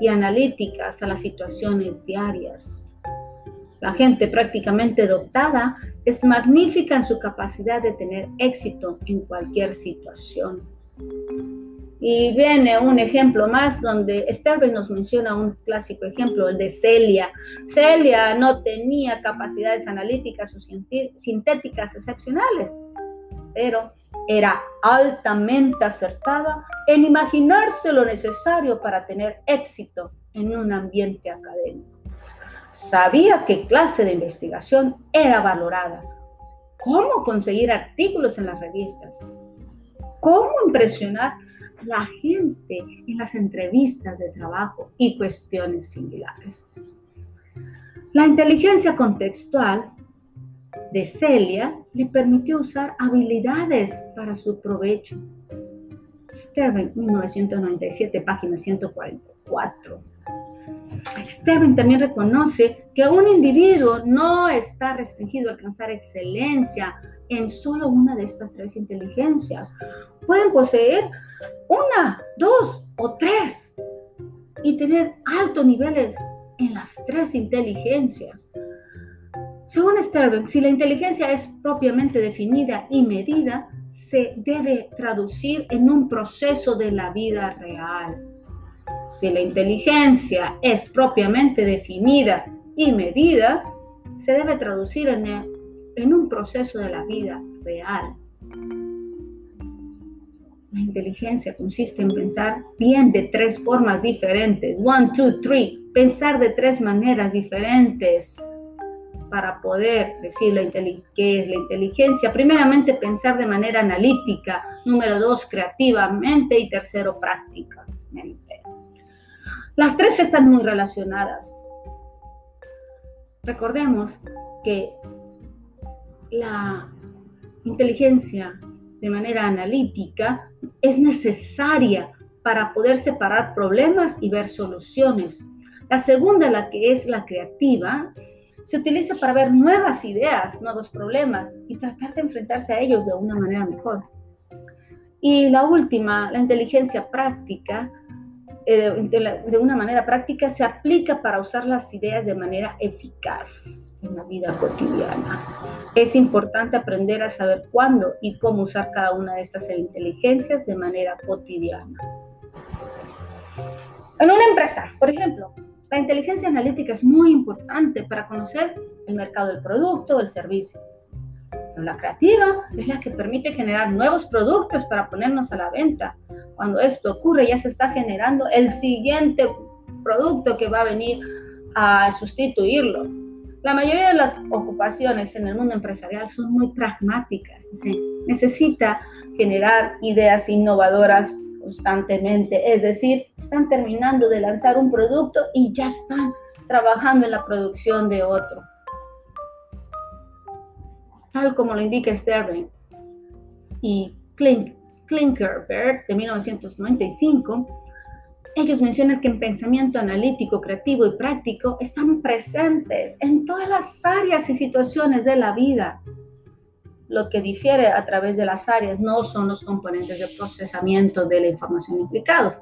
y analíticas a las situaciones diarias. La gente prácticamente dotada es magnífica en su capacidad de tener éxito en cualquier situación. Y viene un ejemplo más donde Sternberg nos menciona un clásico ejemplo, el de Celia. Celia no tenía capacidades analíticas o sintéticas excepcionales, pero era altamente acertada en imaginarse lo necesario para tener éxito en un ambiente académico. Sabía qué clase de investigación era valorada, cómo conseguir artículos en las revistas, cómo impresionar la gente en las entrevistas de trabajo y cuestiones similares. La inteligencia contextual de Celia le permitió usar habilidades para su provecho. Sternberg, mil novecientos noventa y siete, página ciento cuarenta y cuatro. Sternberg también reconoce que un individuo no está restringido a alcanzar excelencia en solo una de estas tres inteligencias. Pueden poseer una, dos o tres y tener altos niveles en las tres inteligencias. Según Sternberg, si la inteligencia es propiamente definida y medida, se debe traducir en un proceso de la vida real. Si la inteligencia es propiamente definida y medida, se debe traducir en, el, en un proceso de la vida real. La inteligencia consiste en pensar bien de tres formas diferentes. One, two, three. Pensar de tres maneras diferentes para poder decir la intelig- qué es la inteligencia. Primeramente, pensar de manera analítica. Número dos, creativamente. Y tercero, prácticamente. Las tres están muy relacionadas. Recordemos que la inteligencia de manera analítica es necesaria para poder separar problemas y ver soluciones. La segunda, la que es la creativa, se utiliza para ver nuevas ideas, nuevos problemas y tratar de enfrentarse a ellos de una manera mejor. Y la última, la inteligencia práctica, eh, de, la, de una manera práctica, se aplica para usar las ideas de manera eficaz en la vida cotidiana. Es importante aprender a saber cuándo y cómo usar cada una de estas inteligencias de manera cotidiana. En una empresa, por ejemplo, la inteligencia analítica es muy importante para conocer el mercado del producto o el servicio. La creativa es la que permite generar nuevos productos para ponernos a la venta. Cuando esto ocurre, ya se está generando el siguiente producto que va a venir a sustituirlo. La mayoría de las ocupaciones en el mundo empresarial son muy pragmáticas. Se necesita generar ideas innovadoras constantemente. Es decir, están terminando de lanzar un producto y ya están trabajando en la producción de otro. Tal como lo indica Sternberg y Klinkerberg de mil novecientos noventa y cinco, ellos mencionan que el pensamiento analítico, creativo y práctico están presentes en todas las áreas y situaciones de la vida. Lo que difiere a través de las áreas no son los componentes de procesamiento de la información implicados,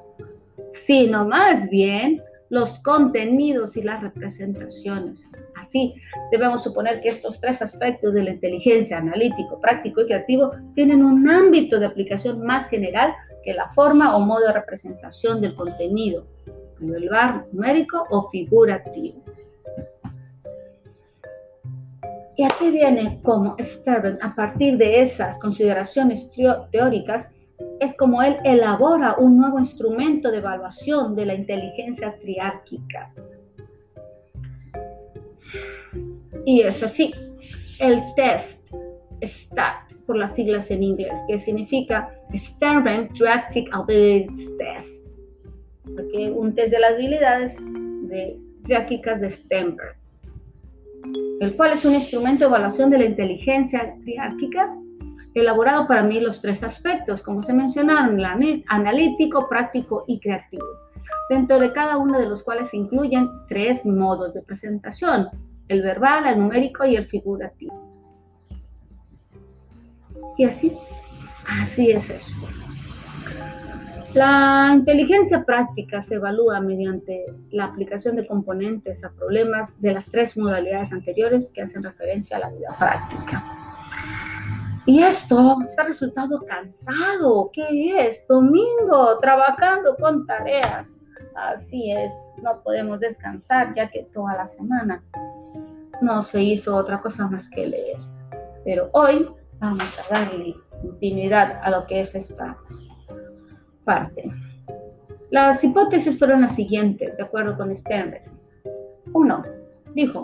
sino más bien los contenidos y las representaciones. Así, debemos suponer que estos tres aspectos de la inteligencia, analítico, práctico y creativo, tienen un ámbito de aplicación más general que la forma o modo de representación del contenido, verbal, numérico o figurativo. Y aquí viene como Sternberg, a partir de esas consideraciones teóricas, es como él elabora un nuevo instrumento de evaluación de la inteligencia triárquica. Y es así, el test STAT, por las siglas en inglés, que significa Sternberg Triarchic Abilities Test, ¿okay? Un test de las habilidades de, triárquicas de Sternberg, el cual es un instrumento de evaluación de la inteligencia triárquica elaborado para medir los tres aspectos, como se mencionaron, el analítico, práctico y creativo, dentro de cada uno de los cuales se incluyen tres modos de presentación, el verbal, el numérico y el figurativo. Y así, así es esto. La inteligencia práctica se evalúa mediante la aplicación de componentes a problemas de las tres modalidades anteriores que hacen referencia a la vida práctica. Y esto está resultado cansado. ¿Qué es? Domingo, trabajando con tareas. Así es, no podemos descansar ya que toda la semana no se hizo otra cosa más que leer. Pero hoy vamos a darle continuidad a lo que es esta parte. Las hipótesis fueron las siguientes, de acuerdo con Sternberg. Uno, dijo,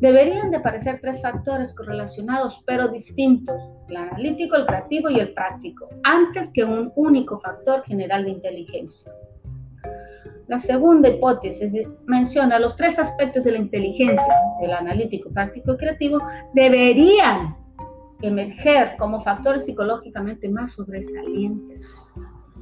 deberían de aparecer tres factores correlacionados pero distintos, el analítico, el creativo y el práctico, antes que un único factor general de inteligencia. La segunda hipótesis menciona los tres aspectos de la inteligencia, el analítico, práctico y creativo, deberían emerger como factores psicológicamente más sobresalientes.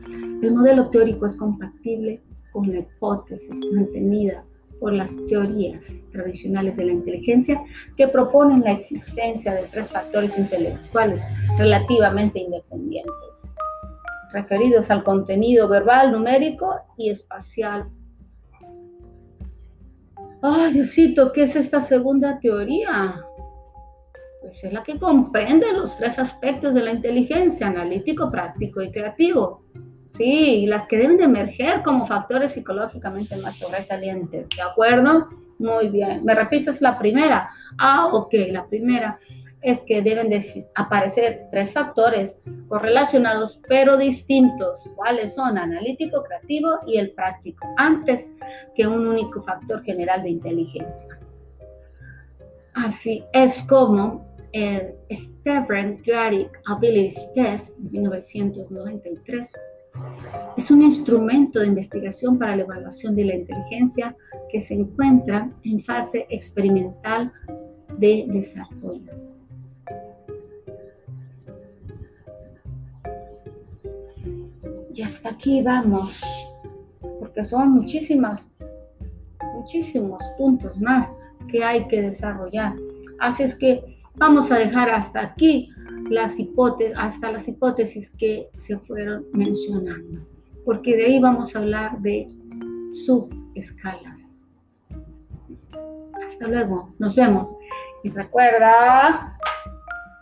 El modelo teórico es compatible con la hipótesis mantenida por las teorías tradicionales de la inteligencia que proponen la existencia de tres factores intelectuales relativamente independientes, referidos al contenido verbal, numérico y espacial. ¡Ay, Diosito! ¿Qué es esta segunda teoría? Pues es la que comprende los tres aspectos de la inteligencia, analítico, práctico y creativo. Sí, las que deben de emerger como factores psicológicamente más sobresalientes, ¿de acuerdo? Muy bien, me repito, es la primera. Ah, ok, la primera es que deben de aparecer tres factores correlacionados pero distintos, ¿cuáles son? Analítico, creativo y el práctico, antes que un único factor general de inteligencia. Así es como el Sternberg Triarchic Abilities Test de mil novecientos noventa y tres Es un instrumento de investigación para la evaluación de la inteligencia que se encuentra en fase experimental de desarrollo. Y hasta aquí vamos, porque son muchísimas, muchísimos puntos más que hay que desarrollar. Así es que vamos a dejar hasta aquí las hipótesis, hasta las hipótesis que se fueron mencionando, porque de ahí vamos a hablar de subescalas. Hasta luego, nos vemos. Y recuerda,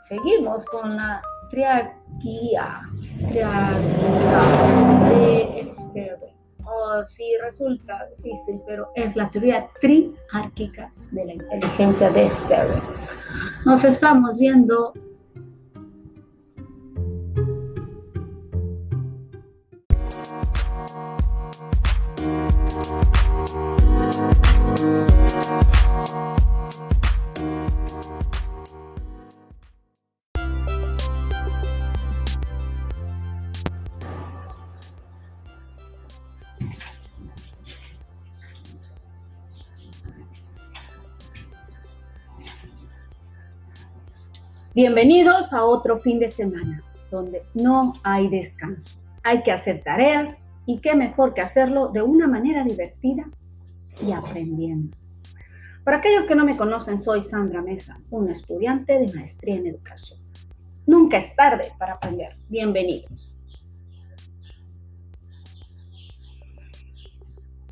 seguimos con la triarquía, triarquía de Sternberg. Oh, sí, resulta difícil, pero es la teoría triárquica de la inteligencia de Sternberg. Nos estamos viendo. Bienvenidos a otro fin de semana, donde no hay descanso. Hay que hacer tareas y qué mejor que hacerlo de una manera divertida y aprendiendo. Para aquellos que no me conocen, soy Sandra Mesa, una estudiante de maestría en educación. Nunca es tarde para aprender. Bienvenidos.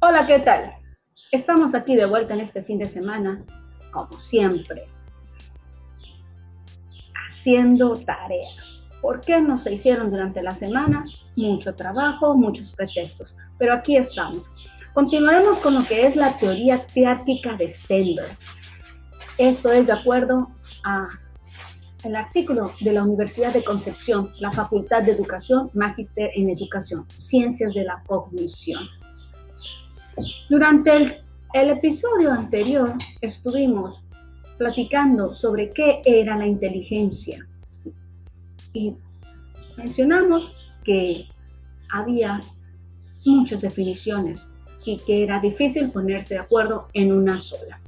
Hola, ¿qué tal? Estamos aquí de vuelta en este fin de semana, como siempre, haciendo tareas. ¿Por qué no se hicieron durante la semana? Mucho trabajo, muchos pretextos, pero aquí estamos. Continuaremos con lo que es la teoría triárquica de Sternberg. Esto es de acuerdo al artículo de la Universidad de Concepción, la Facultad de Educación, Magíster en Educación, Ciencias de la Cognición. Durante el, el episodio anterior estuvimos platicando sobre qué era la inteligencia. Y mencionamos que había muchas definiciones y que era difícil ponerse de acuerdo en una sola.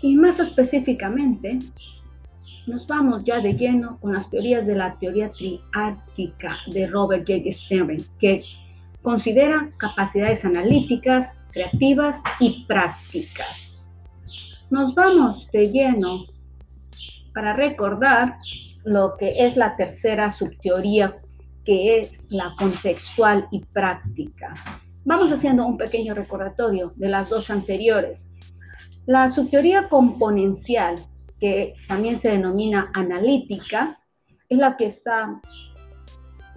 Y más específicamente, nos vamos ya de lleno con las teorías de la teoría triárquica de Robert Jerry Sternberg, que considera capacidades analíticas, creativas y prácticas. Nos vamos de lleno para recordar lo que es la tercera subteoría, que es la contextual y práctica. Vamos haciendo un pequeño recordatorio de las dos anteriores. La subteoría componencial, que también se denomina analítica, es la que está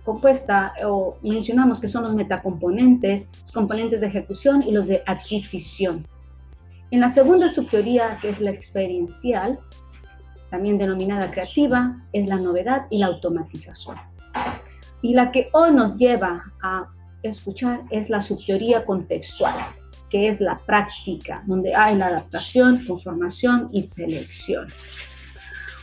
compuesta, o mencionamos que son los metacomponentes, los componentes de ejecución y los de adquisición. En la segunda subteoría, que es la experiencial, también denominada creativa, es la novedad y la automatización. Y la que hoy nos lleva a escuchar es la subteoría contextual, que es la práctica, donde hay la adaptación, conformación y selección.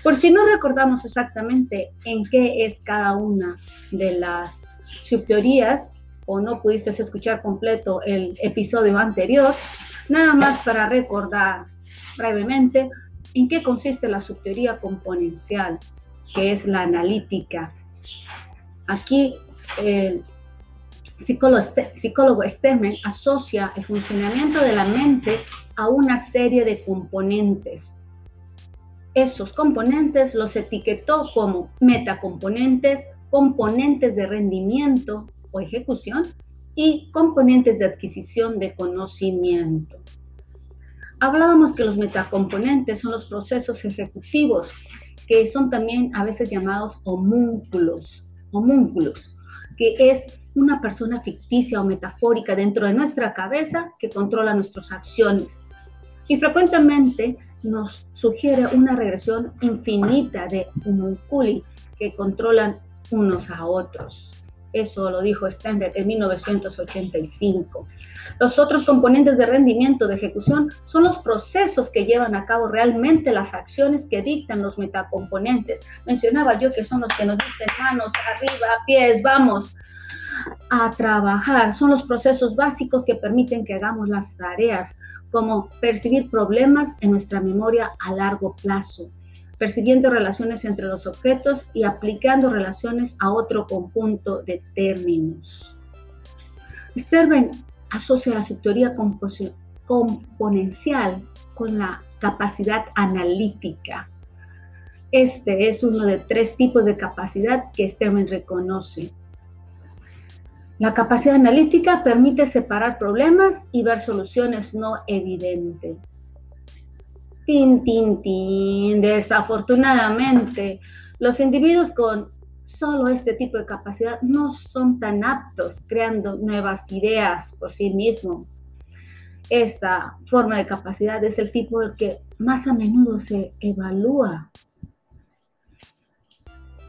Por si no recordamos exactamente en qué es cada una de las subteorías, o no pudiste escuchar completo el episodio anterior, nada más para recordar brevemente en qué consiste la subteoría componencial, que es la analítica. Aquí el psicólogo, psicólogo Sternberg asocia el funcionamiento de la mente a una serie de componentes. Esos componentes los etiquetó como metacomponentes, componentes de rendimiento o ejecución, y componentes de adquisición de conocimiento. Hablábamos que los metacomponentes son los procesos ejecutivos, que son también a veces llamados homúnculos, homúnculos, que es una persona ficticia o metafórica dentro de nuestra cabeza que controla nuestras acciones. Y frecuentemente nos sugiere una regresión infinita de homúnculi que controlan unos a otros. Eso lo dijo Sternberg en mil novecientos ochenta y cinco. Los otros componentes de rendimiento de ejecución son los procesos que llevan a cabo realmente las acciones que dictan los metacomponentes. Mencionaba yo que son los que nos dicen manos, arriba, pies, vamos a trabajar. Son los procesos básicos que permiten que hagamos las tareas, como percibir problemas en nuestra memoria a largo plazo, persiguiendo relaciones entre los objetos y aplicando relaciones a otro conjunto de términos. Sternberg asocia la su teoría componencial con la capacidad analítica. Este es uno de tres tipos de capacidad que Sternberg reconoce. La capacidad analítica permite separar problemas y ver soluciones no evidentes. Tin, tin, tin. Desafortunadamente, los individuos con solo este tipo de capacidad no son tan aptos creando nuevas ideas por sí mismos. Esta forma de capacidad es el tipo del que más a menudo se evalúa.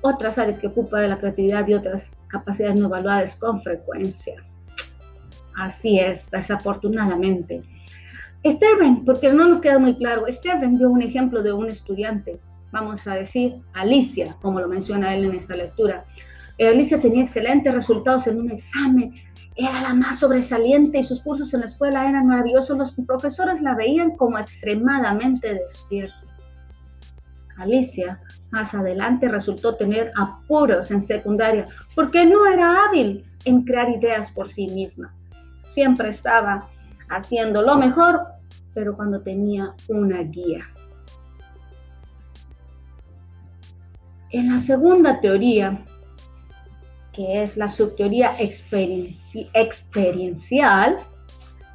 Otras áreas que ocupa de la creatividad y otras capacidades no evaluadas con frecuencia. Así es, desafortunadamente. Sternberg, porque no nos queda muy claro, Sternberg dio un ejemplo de un estudiante, vamos a decir Alicia, como lo menciona él en esta lectura. Eh, Alicia tenía excelentes resultados en un examen, era la más sobresaliente y sus cursos en la escuela eran maravillosos, los profesores la veían como extremadamente despierta. Alicia, más adelante, resultó tener apuros en secundaria, porque no era hábil en crear ideas por sí misma. Siempre estaba haciendo lo mejor, pero cuando tenía una guía. En la segunda teoría, que es la subteoría experienci- experiencial,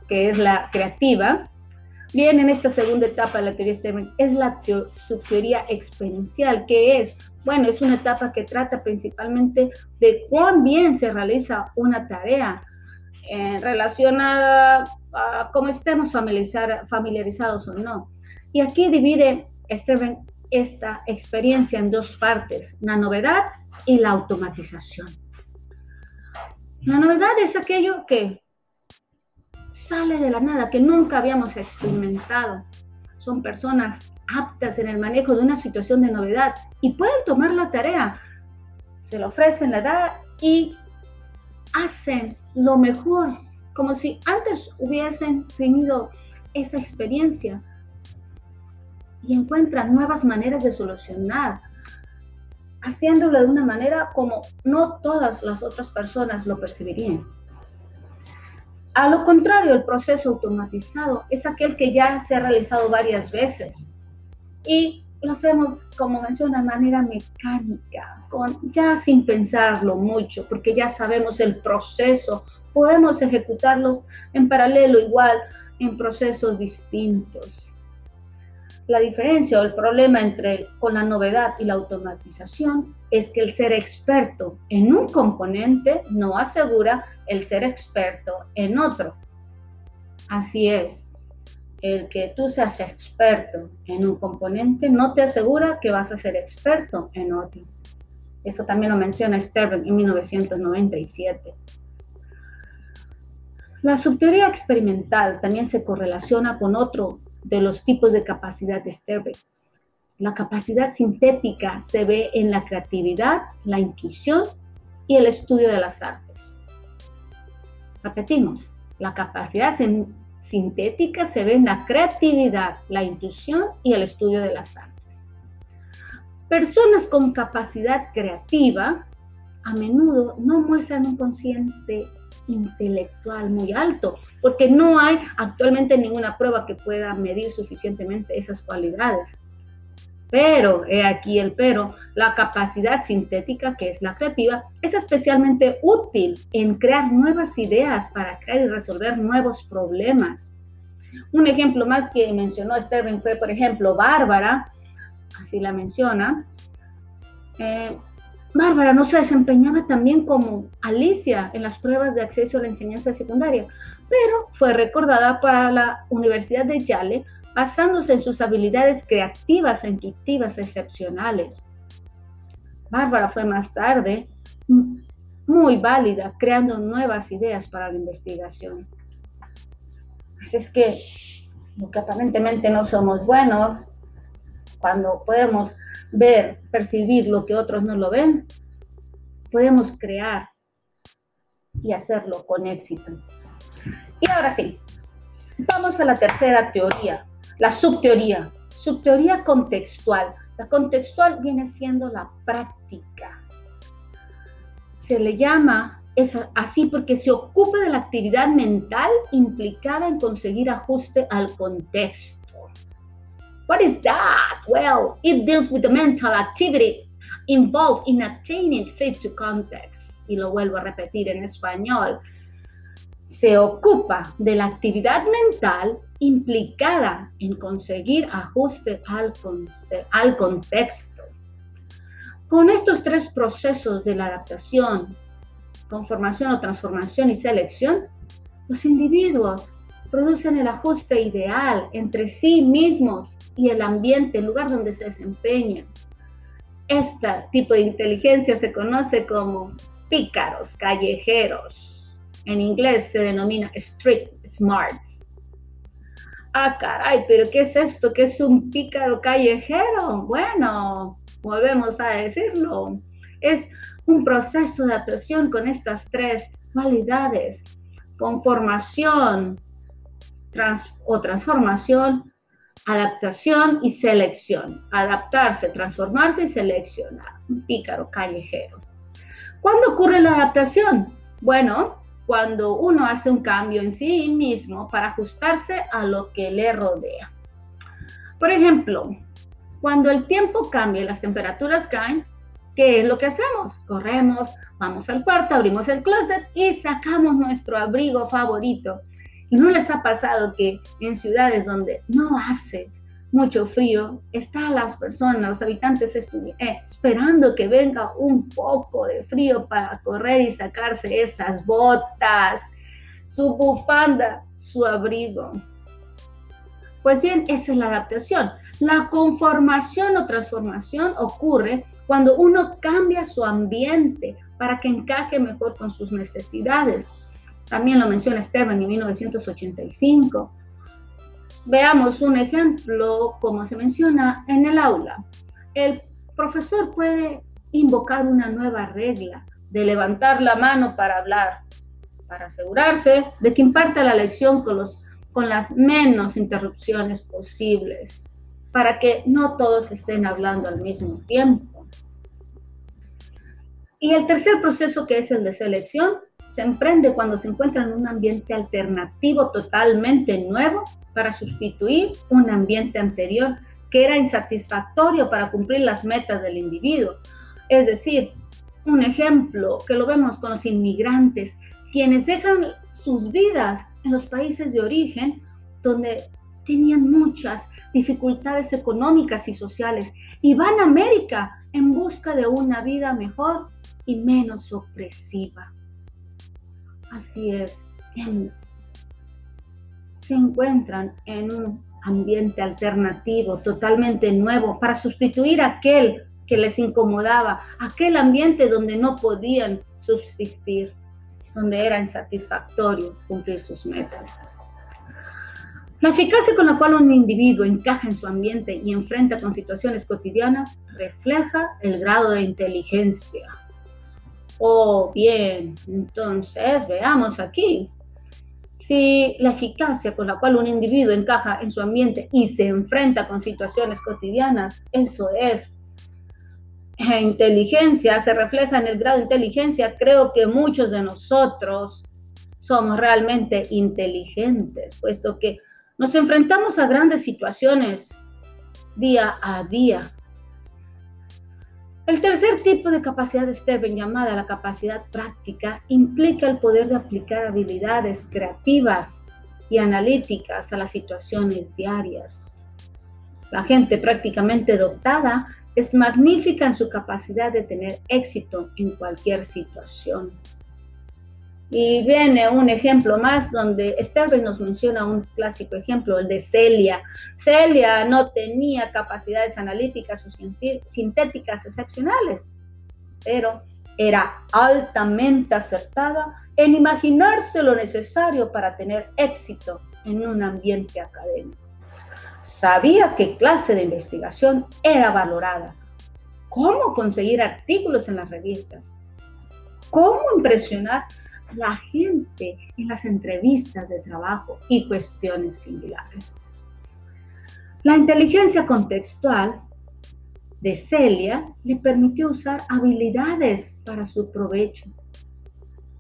que es la creativa, bien, en esta segunda etapa de la teoría Sternberg es la teo- subteoría experiencial, que es, bueno, es una etapa que trata principalmente de cuán bien se realiza una tarea eh, relacionada a cómo estemos familiarizar, familiarizados o no. Y aquí divide Sternberg esta experiencia en dos partes, la novedad y la automatización. La novedad es aquello que sale de la nada, que nunca habíamos experimentado. Son personas aptas en el manejo de una situación de novedad y pueden tomar la tarea. Se le ofrecen la edad y hacen lo mejor, como si antes hubiesen tenido esa experiencia y encuentran nuevas maneras de solucionar, haciéndolo de una manera como no todas las otras personas lo percibirían. A lo contrario, el proceso automatizado es aquel que ya se ha realizado varias veces y lo hacemos, como menciona, de manera mecánica, con, ya sin pensarlo mucho, porque ya sabemos el proceso, podemos ejecutarlos en paralelo, igual, en procesos distintos. La diferencia o el problema entre, con la novedad y la automatización es que el ser experto en un componente no asegura el ser experto en otro. Así es, el que tú seas experto en un componente no te asegura que vas a ser experto en otro. Eso también lo menciona Sternberg en mil novecientos noventa y siete. La subteoría experimental también se correlaciona con otro de los tipos de capacidad de Sternberg. La capacidad sintética se ve en la creatividad, la intuición y el estudio de las artes. Repetimos, la capacidad sin- sintética se ve en la creatividad, la intuición y el estudio de las artes. Personas con capacidad creativa a menudo no muestran un consciente intelectual muy alto, porque no hay actualmente ninguna prueba que pueda medir suficientemente esas cualidades. Pero, he aquí el pero, la capacidad sintética, que es la creativa, es especialmente útil en crear nuevas ideas para crear y resolver nuevos problemas. Un ejemplo más que mencionó Sternberg fue, por ejemplo, Bárbara, así la menciona. Eh, Bárbara no se desempeñaba tan bien como Alicia en las pruebas de acceso a la enseñanza secundaria, pero fue recordada para la Universidad de Yale basándose en sus habilidades creativas e intuitivas excepcionales. Bárbara fue más tarde muy válida, creando nuevas ideas para la investigación. Así es que, aunque aparentemente no somos buenos, cuando podemos ver, percibir lo que otros no lo ven, podemos crear y hacerlo con éxito. Y ahora sí, vamos a la tercera teoría, la subteoría. Subteoría contextual. La contextual viene siendo la práctica. Se le llama así porque se ocupa de la actividad mental implicada en conseguir ajuste al contexto. What is that? Well, it deals with the mental activity involved in attaining fit to context. Y lo vuelvo a repetir en español. Se ocupa de la actividad mental implicada en conseguir ajuste al, conce- al contexto. Con estos tres procesos de la adaptación, conformación o transformación y selección, los individuos producen el ajuste ideal entre sí mismos y el ambiente, el lugar donde se desempeñan. Este tipo de inteligencia se conoce como pícaros callejeros. En inglés se denomina street smarts. Ah, caray, ¿pero qué es esto? ¿Qué es un pícaro callejero? Bueno, volvemos a decirlo. Es un proceso de adaptación con estas tres cualidades: conformación trans- o transformación, adaptación y selección. Adaptarse, transformarse y seleccionar. Un pícaro callejero. ¿Cuándo ocurre la adaptación? Bueno, cuando uno hace un cambio en sí mismo para ajustarse a lo que le rodea. Por ejemplo, cuando el tiempo cambia y las temperaturas caen, ¿qué es lo que hacemos? Corremos, vamos al cuarto, abrimos el closet y sacamos nuestro abrigo favorito. ¿No les ha pasado que en ciudades donde no hace mucho frío, están las personas, los habitantes estu- eh, esperando que venga un poco de frío para correr y sacarse esas botas, su bufanda, su abrigo? Pues bien, esa es la adaptación. La conformación o transformación ocurre cuando uno cambia su ambiente para que encaje mejor con sus necesidades. También lo menciona Sternberg en mil novecientos ochenta y cinco. Veamos un ejemplo, como se menciona en el aula. El profesor puede invocar una nueva regla de levantar la mano para hablar, para asegurarse de que imparte la lección con, los, con las menos interrupciones posibles, para que no todos estén hablando al mismo tiempo. Y el tercer proceso, que es el de selección, se emprende cuando se encuentra en un ambiente alternativo totalmente nuevo para sustituir un ambiente anterior que era insatisfactorio para cumplir las metas del individuo. Es decir, un ejemplo que lo vemos con los inmigrantes, quienes dejan sus vidas en los países de origen donde tenían muchas dificultades económicas y sociales y van a América en busca de una vida mejor y menos opresiva. Así es, se encuentran en un ambiente alternativo, totalmente nuevo, para sustituir aquel que les incomodaba, aquel ambiente donde no podían subsistir, donde era insatisfactorio cumplir sus metas. La eficacia con la cual un individuo encaja en su ambiente y enfrenta con situaciones cotidianas refleja el grado de inteligencia. Oh, bien, entonces veamos aquí. Si la eficacia con la cual un individuo encaja en su ambiente y se enfrenta con situaciones cotidianas, eso es inteligencia, se refleja en el grado de inteligencia, creo que muchos de nosotros somos realmente inteligentes, puesto que nos enfrentamos a grandes situaciones día a día. El tercer tipo de capacidad de Sternberg, llamada la capacidad práctica, implica el poder de aplicar habilidades creativas y analíticas a las situaciones diarias. La gente prácticamente dotada es magnífica en su capacidad de tener éxito en cualquier situación. Y viene un ejemplo más donde Sternberg nos menciona un clásico ejemplo, el de Celia. Celia no tenía capacidades analíticas o sintéticas excepcionales, pero era altamente acertada en imaginarse lo necesario para tener éxito en un ambiente académico. Sabía qué clase de investigación era valorada, cómo conseguir artículos en las revistas, cómo impresionar a la gente en las entrevistas de trabajo y cuestiones similares. La inteligencia contextual de Celia le permitió usar habilidades para su provecho.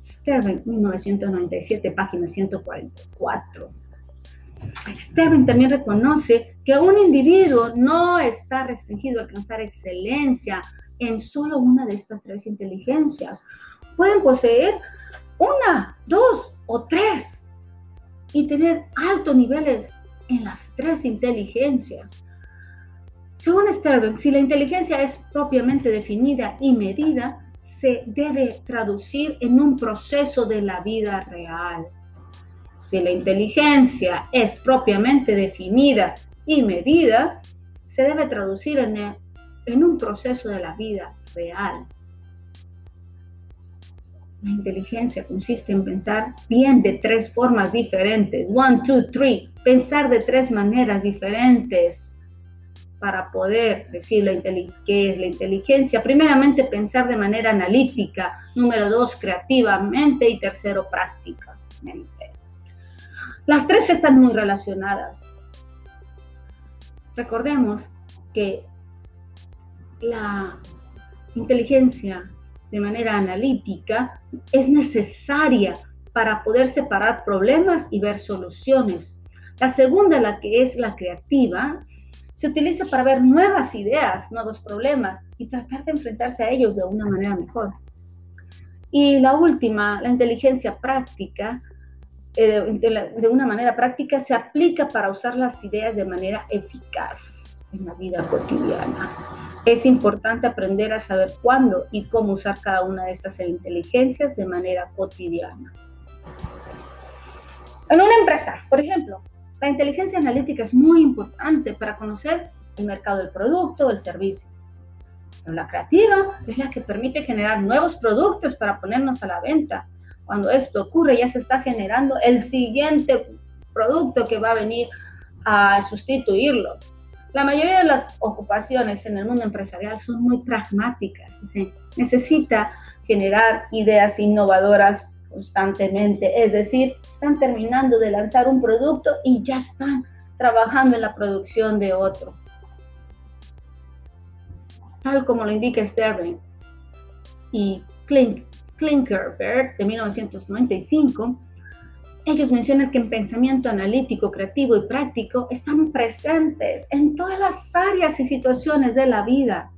Sternberg, mil novecientos noventa y siete, página ciento cuarenta y cuatro. Sternberg también reconoce que un individuo no está restringido a alcanzar excelencia en solo una de estas tres inteligencias. Pueden poseer una, dos o tres y tener altos niveles en las tres inteligencias. Según Sternberg, si la inteligencia es propiamente definida y medida, se debe traducir en un proceso de la vida real. Si la inteligencia es propiamente definida y medida, se debe traducir en, el, en un proceso de la vida real. La inteligencia consiste en pensar bien de tres formas diferentes. One, two, three. Pensar de tres maneras diferentes para poder decir la qué es la inteligencia. Primeramente, pensar de manera analítica. Número dos, creativamente. Y tercero, prácticamente. Las tres están muy relacionadas. Recordemos que la inteligencia de manera analítica es necesaria para poder separar problemas y ver soluciones. La segunda, la que es la creativa, se utiliza para ver nuevas ideas, nuevos problemas y tratar de enfrentarse a ellos de una manera mejor. Y la última, la inteligencia práctica, de una manera práctica se aplica para usar las ideas de manera eficaz en la vida cotidiana. Es importante aprender a saber cuándo y cómo usar cada una de estas inteligencias de manera cotidiana. En una empresa, por ejemplo, la inteligencia analítica es muy importante para conocer el mercado del producto o el servicio. Pero la creativa es la que permite generar nuevos productos para ponernos a la venta. Cuando esto ocurre, ya se está generando el siguiente producto que va a venir a sustituirlo. La mayoría de las ocupaciones en el mundo empresarial son muy pragmáticas. Se necesita generar ideas innovadoras constantemente. Es decir, están terminando de lanzar un producto y ya están trabajando en la producción de otro. Tal como lo indica Sternberg y Klink. Klinkerberg, de mil novecientos noventa y cinco, ellos mencionan que en pensamiento analítico, creativo y práctico están presentes en todas las áreas y situaciones de la vida.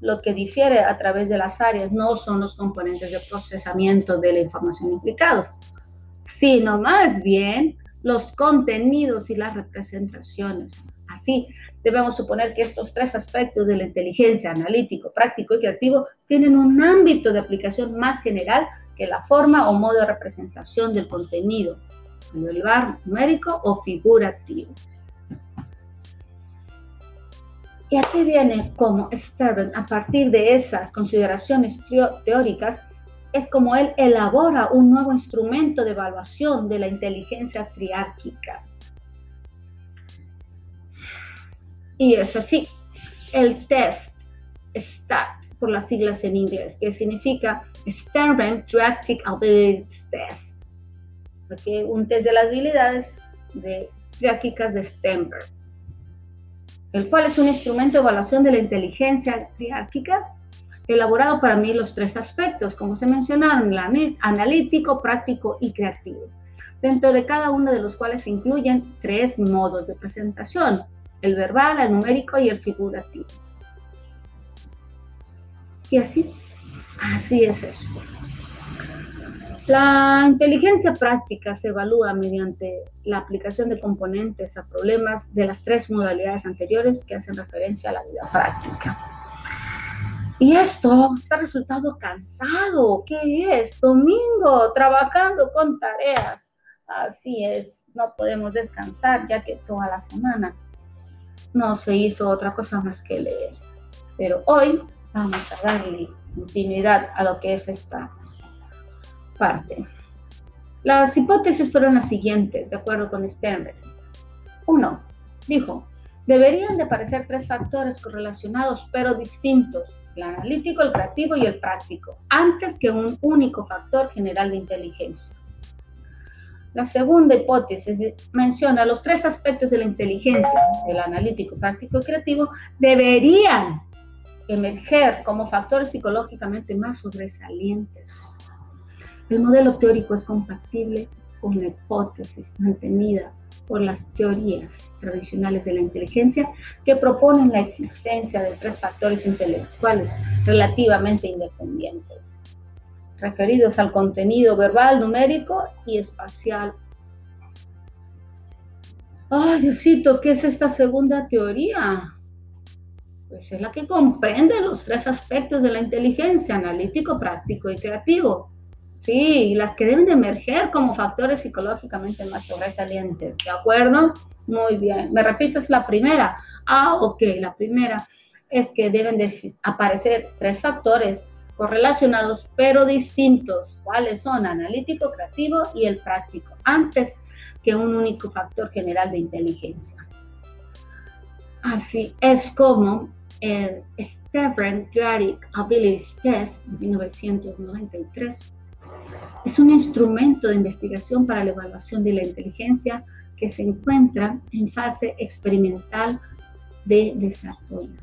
Lo que difiere a través de las áreas no son los componentes de procesamiento de la información implicados, sino más bien los contenidos y las representaciones. Así, debemos suponer que estos tres aspectos de la inteligencia, analítico, práctico y creativo, tienen un ámbito de aplicación más general que la forma o modo de representación del contenido, verbal, numérico o figurativo. Y aquí viene como Sternberg, a partir de esas consideraciones teóricas, es como él elabora un nuevo instrumento de evaluación de la inteligencia triárquica. Y es así, el test STAT, por las siglas en inglés, que significa Sternberg Triarchic Abilities Test, ¿okay? Un test de las habilidades de, triárquicas de Sternberg, el cual es un instrumento de evaluación de la inteligencia triárquica elaborado para medir los tres aspectos, como se mencionaron, el analítico, práctico y creativo, dentro de cada uno de los cuales se incluyen tres modos de presentación: el verbal, el numérico y el figurativo. Y así, así es esto. La inteligencia práctica se evalúa mediante la aplicación de componentes a problemas de las tres modalidades anteriores que hacen referencia a la vida práctica. Y esto, está resultado cansado. ¿Qué es? Domingo, trabajando con tareas. Así es, no podemos descansar ya que toda la semana no se hizo otra cosa más que leer. Pero hoy Vamos a darle continuidad a lo que es esta parte. Las hipótesis fueron las siguientes, de acuerdo con Sternberg. Uno, dijo, deberían de aparecer tres factores correlacionados pero distintos, el analítico, el creativo y el práctico, antes que un único factor general de inteligencia. La segunda hipótesis menciona los tres aspectos de la inteligencia, el analítico, práctico y creativo, deberían emerger como factores psicológicamente más sobresalientes. El modelo teórico es compatible con la hipótesis mantenida por las teorías tradicionales de la inteligencia que proponen la existencia de tres factores intelectuales relativamente independientes, referidos al contenido verbal, numérico y espacial. ¡Ay, Diosito! ¿Qué es esta segunda teoría? Pues es la que comprende los tres aspectos de la inteligencia, analítico, práctico y creativo. Sí, las que deben de emerger como factores psicológicamente más sobresalientes, ¿de acuerdo? Muy bien, me repites la primera. Ah, ok, la primera es que deben de aparecer tres factores correlacionados pero distintos. ¿Cuáles son? Analítico, creativo y el práctico, antes que un único factor general de inteligencia. Así es como el Sternberg Triarchic Abilities Test de mil novecientos noventa y tres es un instrumento de investigación para la evaluación de la inteligencia que se encuentra en fase experimental de desarrollo.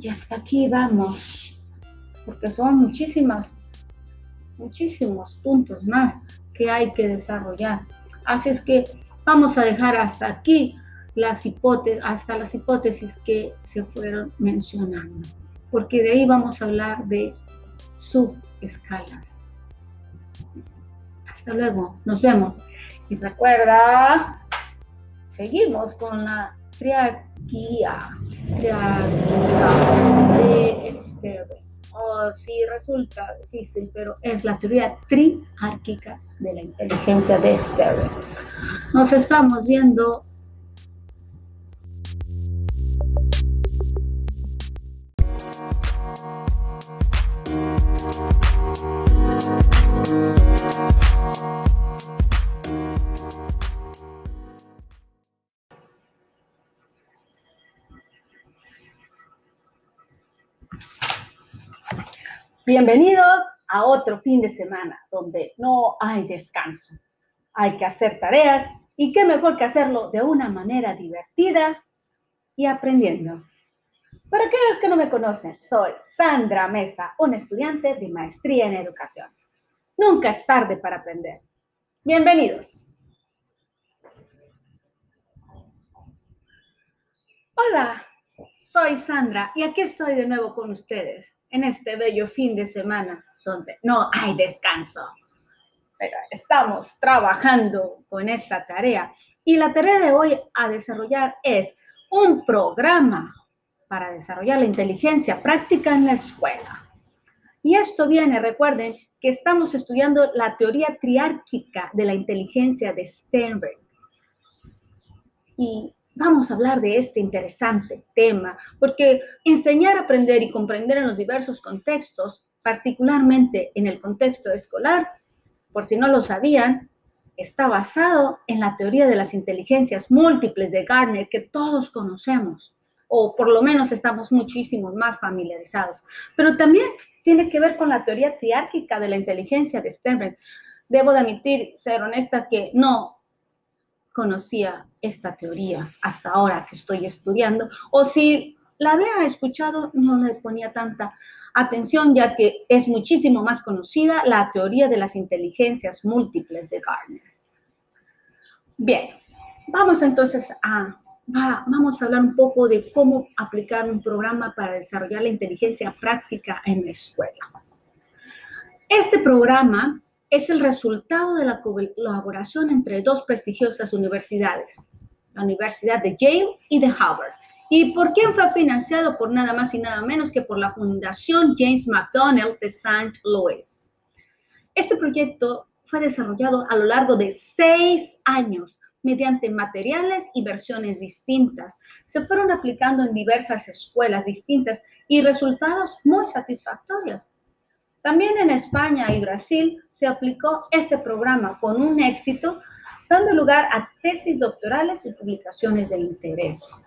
Y hasta aquí vamos, porque son muchísimas, muchísimos puntos más que hay que desarrollar. Así es que vamos a dejar hasta aquí las hipótesis, hasta las hipótesis que se fueron mencionando, porque de ahí vamos a hablar de subescalas. Hasta luego, nos vemos. Y recuerda, seguimos con la triarquía, triarquía de Sternberg. Oh, sí, resulta difícil, pero es la teoría triárquica de la inteligencia de Sternberg. Nos estamos viendo. Bienvenidos a otro fin de semana donde no hay descanso. Hay que hacer tareas y qué mejor que hacerlo de una manera divertida y aprendiendo. Para aquellos que no me conocen, soy Sandra Mesa, una estudiante de maestría en educación. Nunca es tarde para aprender. Bienvenidos. Hola, soy Sandra y aquí estoy de nuevo con ustedes en este bello fin de semana donde no hay descanso. Pero estamos trabajando con esta tarea y la tarea de hoy a desarrollar es un programa para desarrollar la inteligencia práctica en la escuela. Y esto viene, recuerden, que estamos estudiando la teoría triárquica de la inteligencia de Sternberg. Y vamos a hablar de este interesante tema, porque enseñar, aprender y comprender en los diversos contextos, particularmente en el contexto escolar, por si no lo sabían, está basado en la teoría de las inteligencias múltiples de Gardner que todos conocemos, o por lo menos estamos muchísimo más familiarizados. Pero también tiene que ver con la teoría triárquica de la inteligencia de Sternberg. Debo de admitir, ser honesta, que no conocía esta teoría hasta ahora que estoy estudiando, o si la había escuchado no le ponía tanta atención, ya que es muchísimo más conocida la teoría de las inteligencias múltiples de Gardner. Bien, vamos entonces a, va, vamos a hablar un poco de cómo aplicar un programa para desarrollar la inteligencia práctica en la escuela. Este programa es el resultado de la colaboración entre dos prestigiosas universidades, la Universidad de Yale y de Harvard. ¿Y por quién fue financiado? Por nada más y nada menos que por la Fundación James McDonnell de Saint Louis. Este proyecto fue desarrollado a lo largo de seis años mediante materiales y versiones distintas. Se fueron aplicando en diversas escuelas distintas y resultados muy satisfactorios. También en España y Brasil se aplicó ese programa con un éxito, dando lugar a tesis doctorales y publicaciones de interés.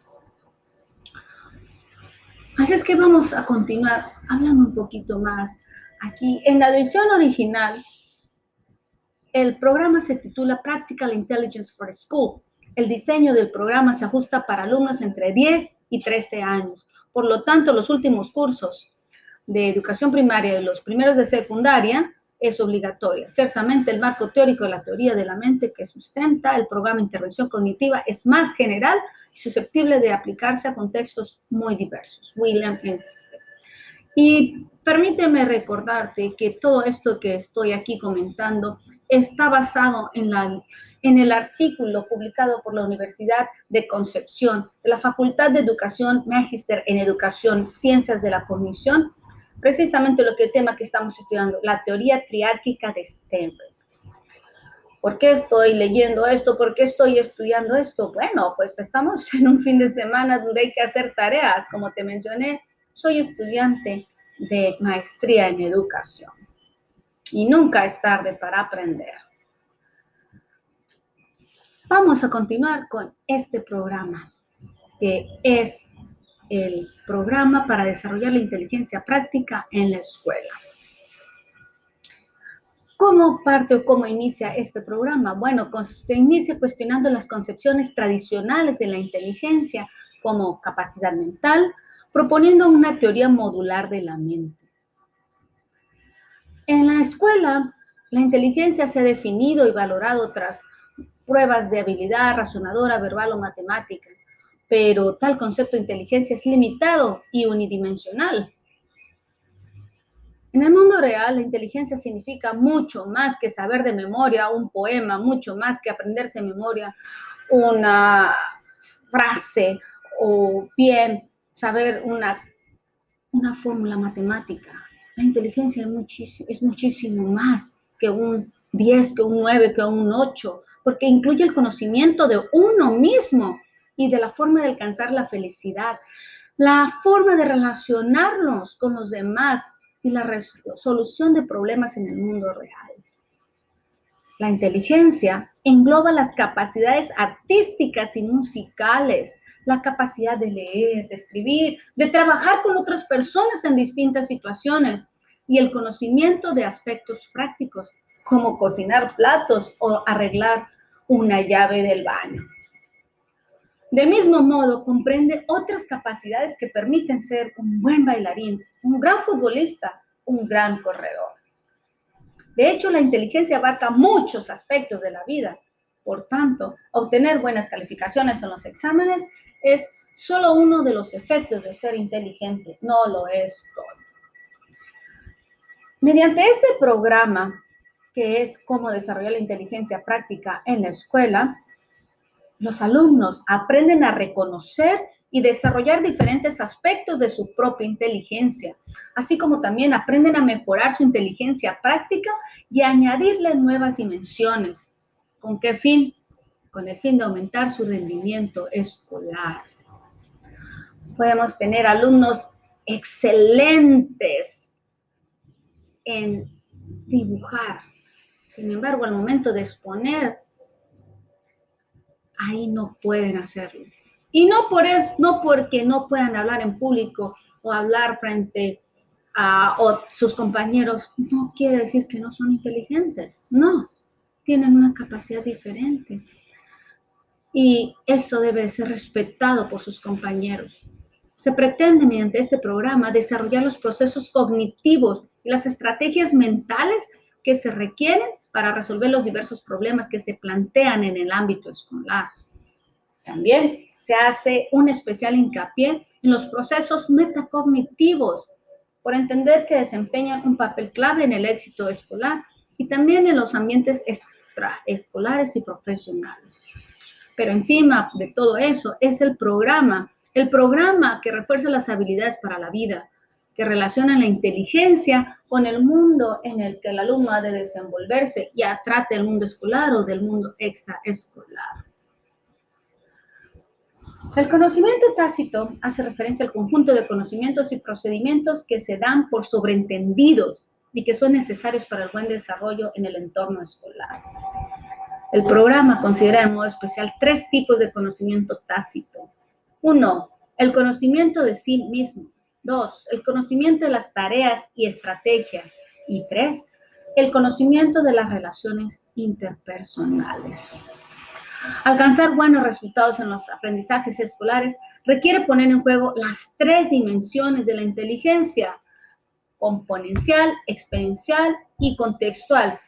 Así es que vamos a continuar hablando un poquito más. Aquí, en la edición original, el programa se titula Practical Intelligence for School. El diseño del programa se ajusta para alumnos entre diez y trece años. Por lo tanto, los últimos cursos de educación primaria y los primeros de secundaria es obligatoria. Ciertamente, el marco teórico de la teoría de la mente que sustenta el programa de intervención cognitiva es más general y susceptible de aplicarse a contextos muy diversos. William Enns. Y permíteme recordarte que todo esto que estoy aquí comentando está basado en, la, en el artículo publicado por la Universidad de Concepción, de la Facultad de Educación, Magíster en Educación, Ciencias de la Cognición, precisamente lo que el tema que estamos estudiando, la teoría triárquica de Sternberg. ¿Por qué estoy leyendo esto? ¿Por qué estoy estudiando esto? Bueno, pues estamos en un fin de semana donde hay que hacer tareas. Como te mencioné, soy estudiante de maestría en educación y nunca es tarde para aprender. Vamos a continuar con este programa, que es el programa para desarrollar la inteligencia práctica en la escuela. ¿Cómo parte o cómo inicia este programa? Bueno, se inicia cuestionando las concepciones tradicionales de la inteligencia como capacidad mental, proponiendo una teoría modular de la mente. En la escuela, la inteligencia se ha definido y valorado tras pruebas de habilidad razonadora, verbal o matemática. Pero tal concepto de inteligencia es limitado y unidimensional. En el mundo real, la inteligencia significa mucho más que saber de memoria un poema, mucho más que aprenderse de memoria una frase o bien saber una, una fórmula matemática. La inteligencia es muchísimo, es muchísimo más que un diez, que un nueve, que un ocho, porque incluye el conocimiento de uno mismo y de la forma de alcanzar la felicidad, la forma de relacionarnos con los demás y la resolución de problemas en el mundo real. La inteligencia engloba las capacidades artísticas y musicales, la capacidad de leer, de escribir, de trabajar con otras personas en distintas situaciones y el conocimiento de aspectos prácticos como cocinar platos o arreglar una llave del baño. Del mismo modo, comprende otras capacidades que permiten ser un buen bailarín, un gran futbolista, un gran corredor. De hecho, la inteligencia abarca muchos aspectos de la vida. Por tanto, obtener buenas calificaciones en los exámenes es solo uno de los efectos de ser inteligente, no lo es todo. Mediante este programa, que es cómo desarrollar la inteligencia práctica en la escuela, los alumnos aprenden a reconocer y desarrollar diferentes aspectos de su propia inteligencia, así como también aprenden a mejorar su inteligencia práctica y a añadirle nuevas dimensiones. ¿Con qué fin? Con el fin de aumentar su rendimiento escolar. Podemos tener alumnos excelentes en dibujar. Sin embargo, al momento de exponer, ahí no pueden hacerlo. Y no por eso, no porque no puedan hablar en público o hablar frente a o sus compañeros, no quiere decir que no son inteligentes. No, tienen una capacidad diferente. Y eso debe ser respetado por sus compañeros. Se pretende, mediante este programa, desarrollar los procesos cognitivos y las estrategias mentales que se requieren para resolver los diversos problemas que se plantean en el ámbito escolar. También se hace un especial hincapié en los procesos metacognitivos, por entender que desempeñan un papel clave en el éxito escolar y también en los ambientes extraescolares y profesionales. Pero encima de todo eso es el programa, el programa que refuerza las habilidades para la vida, que relacionan la inteligencia con el mundo en el que el alumno ha de desenvolverse y atrate del mundo escolar o del mundo extraescolar. El conocimiento tácito hace referencia al conjunto de conocimientos y procedimientos que se dan por sobreentendidos y que son necesarios para el buen desarrollo en el entorno escolar. El programa considera de modo especial tres tipos de conocimiento tácito. Uno, el conocimiento de sí mismo. Dos, el conocimiento de las tareas y estrategias. Y tres, el conocimiento de las relaciones interpersonales. Alcanzar buenos resultados en los aprendizajes escolares requiere poner en juego las tres dimensiones de la inteligencia: componencial, experiencial y contextual,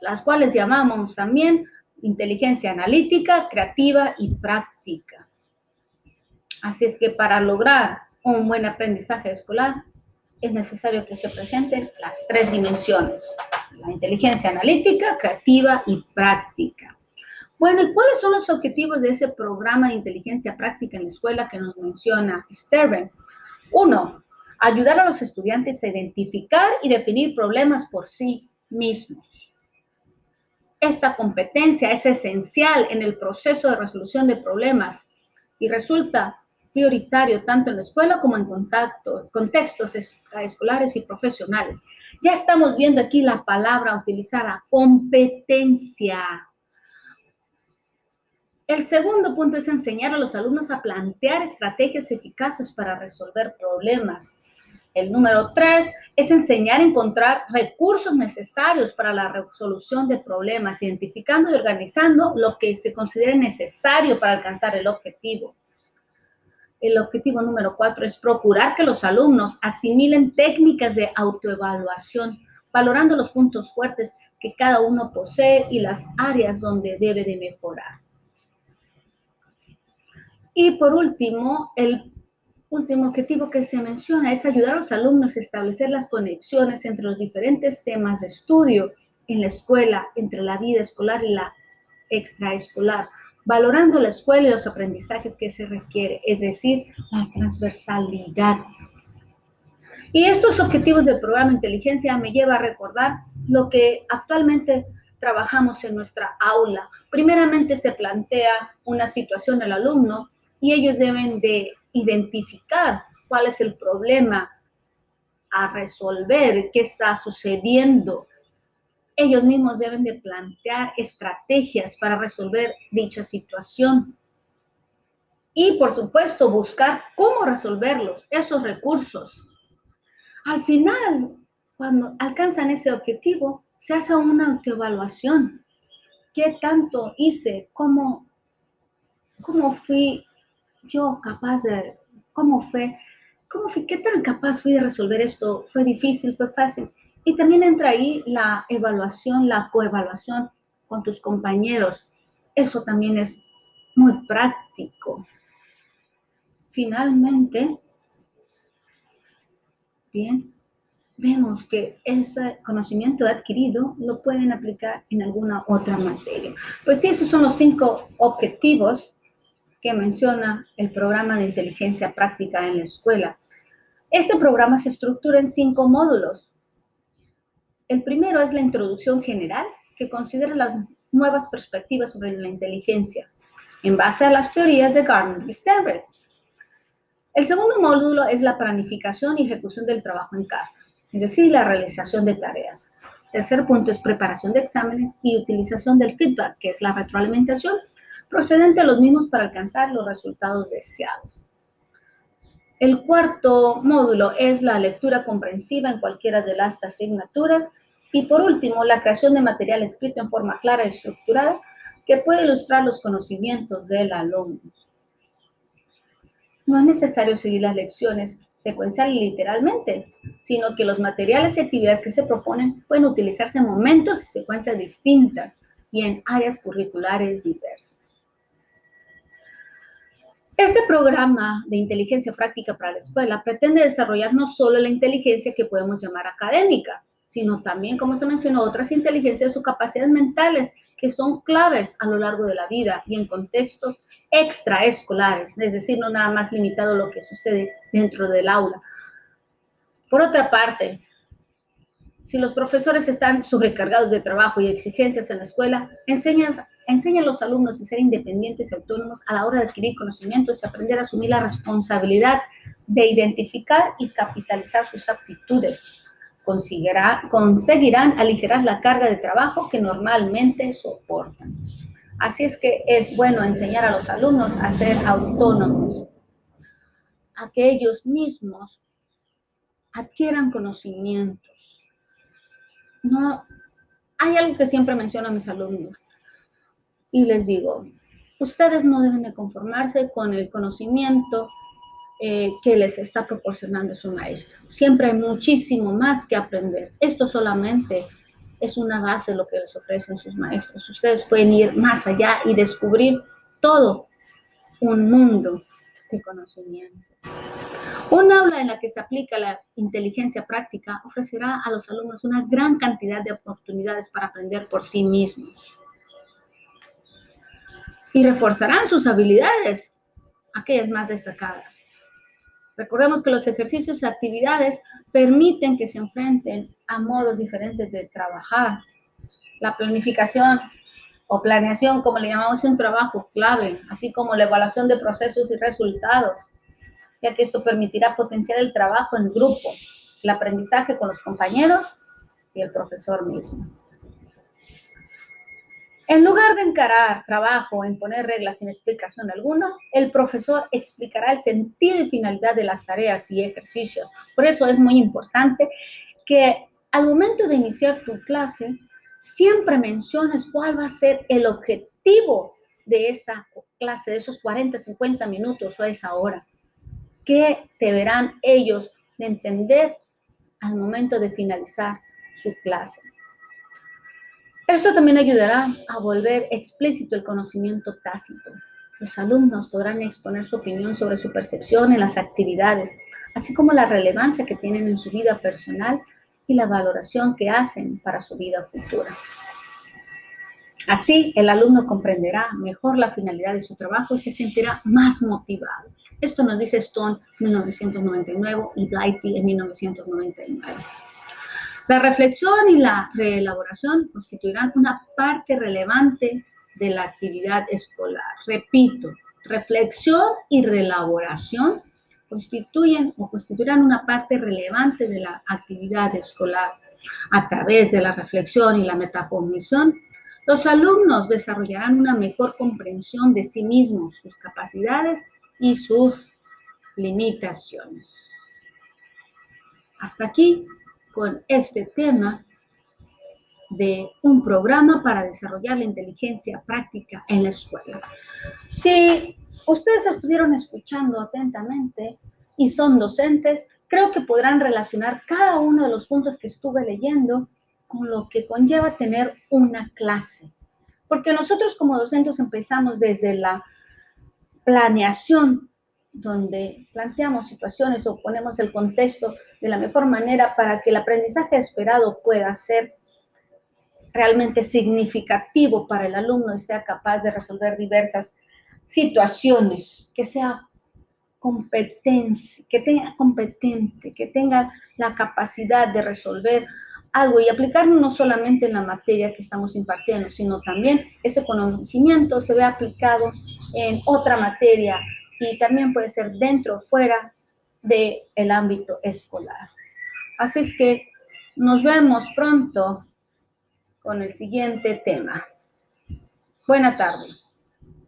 las cuales llamamos también inteligencia analítica, creativa y práctica. Así es que para lograr un buen aprendizaje escolar es necesario que se presenten las tres dimensiones: la inteligencia analítica, creativa y práctica. Bueno, ¿y cuáles son los objetivos de ese programa de inteligencia práctica en la escuela que nos menciona Sternberg? Uno, ayudar a los estudiantes a identificar y definir problemas por sí mismos. Esta competencia es esencial en el proceso de resolución de problemas y resulta prioritario tanto en la escuela como en contacto, contextos escolares y profesionales. Ya estamos viendo aquí la palabra utilizada, competencia. El segundo punto es enseñar a los alumnos a plantear estrategias eficaces para resolver problemas. El número tres es enseñar a encontrar recursos necesarios para la resolución de problemas, identificando y organizando lo que se considere necesario para alcanzar el objetivo. El objetivo número cuatro es procurar que los alumnos asimilen técnicas de autoevaluación, valorando los puntos fuertes que cada uno posee y las áreas donde debe de mejorar. Y por último, el último objetivo que se menciona es ayudar a los alumnos a establecer las conexiones entre los diferentes temas de estudio en la escuela, entre la vida escolar y la extraescolar, valorando la escuela y los aprendizajes que se requiere, es decir, la transversalidad. Y estos objetivos del programa Inteligencia me lleva a recordar lo que actualmente trabajamos en nuestra aula. Primeramente se plantea una situación al alumno y ellos deben de identificar cuál es el problema a resolver, qué está sucediendo. Ellos mismos deben de plantear estrategias para resolver dicha situación. Y, por supuesto, buscar cómo resolverlos, esos recursos. Al final, cuando alcanzan ese objetivo, se hace una autoevaluación. ¿Qué tanto hice? ¿Cómo, cómo fui yo capaz de, cómo fue, cómo fui, qué tan capaz fui de resolver esto? ¿Fue difícil? ¿Fue fácil? Y también entra ahí la evaluación, la coevaluación con tus compañeros. Eso también es muy práctico. Finalmente, bien, vemos que ese conocimiento adquirido lo pueden aplicar en alguna otra materia. Pues sí, esos son los cinco objetivos que menciona el programa de inteligencia práctica en la escuela. Este programa se estructura en cinco módulos. El primero es la introducción general, que considera las nuevas perspectivas sobre la inteligencia, en base a las teorías de Gardner y Sternberg. El segundo módulo es la planificación y ejecución del trabajo en casa, es decir, la realización de tareas. El tercer punto es preparación de exámenes y utilización del feedback, que es la retroalimentación procedente de los mismos para alcanzar los resultados deseados. El cuarto módulo es la lectura comprensiva en cualquiera de las asignaturas. Y por último, la creación de material escrito en forma clara y estructurada que puede ilustrar los conocimientos del alumno. No es necesario seguir las lecciones secuenciales literalmente, sino que los materiales y actividades que se proponen pueden utilizarse en momentos y secuencias distintas y en áreas curriculares diversas. Este programa de inteligencia práctica para la escuela pretende desarrollar no solo la inteligencia que podemos llamar académica, sino también, como se mencionó, otras inteligencias o capacidades mentales que son claves a lo largo de la vida y en contextos extraescolares, es decir, no nada más limitado a lo que sucede dentro del aula. Por otra parte, Si los profesores están sobrecargados de trabajo y exigencias en la escuela, enseñan, enseñan a los alumnos a ser independientes y autónomos a la hora de adquirir conocimientos y aprender a asumir la responsabilidad de identificar y capitalizar sus aptitudes. Conseguirán aligerar la carga de trabajo que normalmente soportan. Así es que es bueno enseñar a los alumnos a ser autónomos, a que ellos mismos adquieran conocimientos. No, hay algo que siempre menciono a mis alumnos y les digo, ustedes no deben de conformarse con el conocimiento eh, que les está proporcionando su maestro. Siempre hay muchísimo más que aprender. Esto solamente es una base de lo que les ofrecen sus maestros. Ustedes pueden ir más allá y descubrir todo un mundo de conocimientos. Un aula en la que se aplica la inteligencia práctica ofrecerá a los alumnos una gran cantidad de oportunidades para aprender por sí mismos. Y reforzarán sus habilidades, aquellas más destacadas. Recordemos que los ejercicios y actividades permiten que se enfrenten a modos diferentes de trabajar. La planificación o planeación, como le llamamos, es un trabajo clave, así como la evaluación de procesos y resultados, ya que esto permitirá potenciar el trabajo en grupo, el aprendizaje con los compañeros y el profesor mismo. En lugar de encarar trabajo o imponer reglas sin explicación alguna, el profesor explicará el sentido y finalidad de las tareas y ejercicios. Por eso es muy importante que al momento de iniciar tu clase, siempre menciones cuál va a ser el objetivo de esa clase, de esos cuarenta, cincuenta minutos o esa hora. ¿Qué deberán ellos de entender al momento de finalizar su clase? Esto también ayudará a volver explícito el conocimiento tácito. Los alumnos podrán exponer su opinión sobre su percepción en las actividades, así como la relevancia que tienen en su vida personal y la valoración que hacen para su vida futura. Así, el alumno comprenderá mejor la finalidad de su trabajo y se sentirá más motivado. Esto nos dice Stone en mil novecientos noventa y nueve y Blighty en mil novecientos noventa y nueve. La reflexión y la reelaboración constituirán una parte relevante de la actividad escolar. Repito, reflexión y reelaboración constituyen o constituirán una parte relevante de la actividad escolar. A través de la reflexión y la metacognición, los alumnos desarrollarán una mejor comprensión de sí mismos, sus capacidades y sus limitaciones. Hasta aquí con este tema de un programa para desarrollar la inteligencia práctica en la escuela. Si ustedes estuvieron escuchando atentamente y son docentes, creo que podrán relacionar cada uno de los puntos que estuve leyendo con lo que conlleva tener una clase. Porque nosotros como docentes empezamos desde la planeación, donde planteamos situaciones o ponemos el contexto de la mejor manera para que el aprendizaje esperado pueda ser realmente significativo para el alumno y sea capaz de resolver diversas situaciones, que sea competencia, que tenga competente, que tenga la capacidad de resolver algo y aplicarlo no solamente en la materia que estamos impartiendo, sino también ese conocimiento se ve aplicado en otra materia y también puede ser dentro o fuera del ámbito escolar. Así es que nos vemos pronto con el siguiente tema. Buena tarde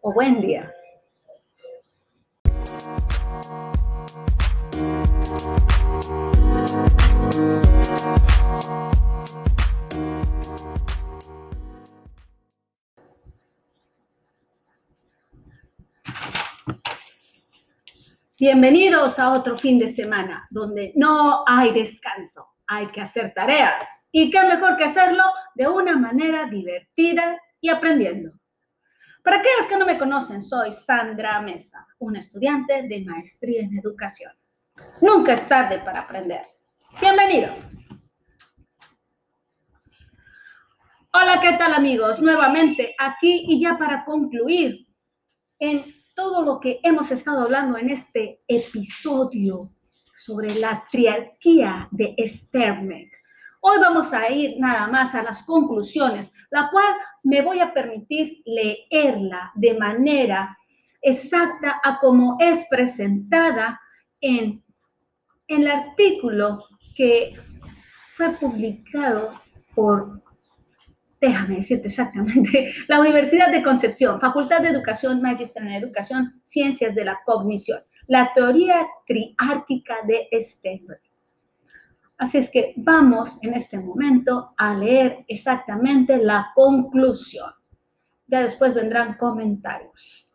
o buen día. Bienvenidos a otro fin de semana donde no hay descanso, hay que hacer tareas. ¿Y qué mejor que hacerlo de una manera divertida y aprendiendo? Para aquellos que no me conocen, soy Sandra Mesa, una estudiante de maestría en educación. Nunca es tarde para aprender. ¡Bienvenidos! Hola, ¿qué tal amigos? Nuevamente aquí y ya para concluir en todo lo que hemos estado hablando en este episodio sobre la triarquía de Sternberg. Hoy vamos a ir nada más a las conclusiones, la cual me voy a permitir leerla de manera exacta a como es presentada en, en el artículo que fue publicado por, déjame decirte exactamente, la Universidad de Concepción, Facultad de Educación, Magíster en Educación, Ciencias de la Cognición, la teoría triártica de Sternberg. Así es que vamos en este momento a leer exactamente la conclusión. Ya después vendrán comentarios.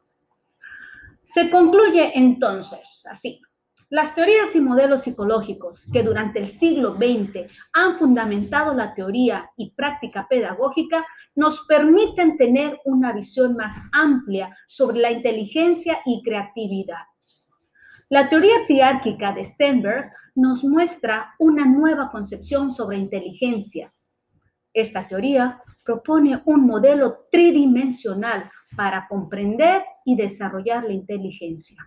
Se concluye entonces así. Las teorías y modelos psicológicos que durante el siglo veinte han fundamentado la teoría y práctica pedagógica nos permiten tener una visión más amplia sobre la inteligencia y creatividad. La teoría triárquica de Sternberg nos muestra una nueva concepción sobre inteligencia. Esta teoría propone un modelo tridimensional para comprender y desarrollar la inteligencia.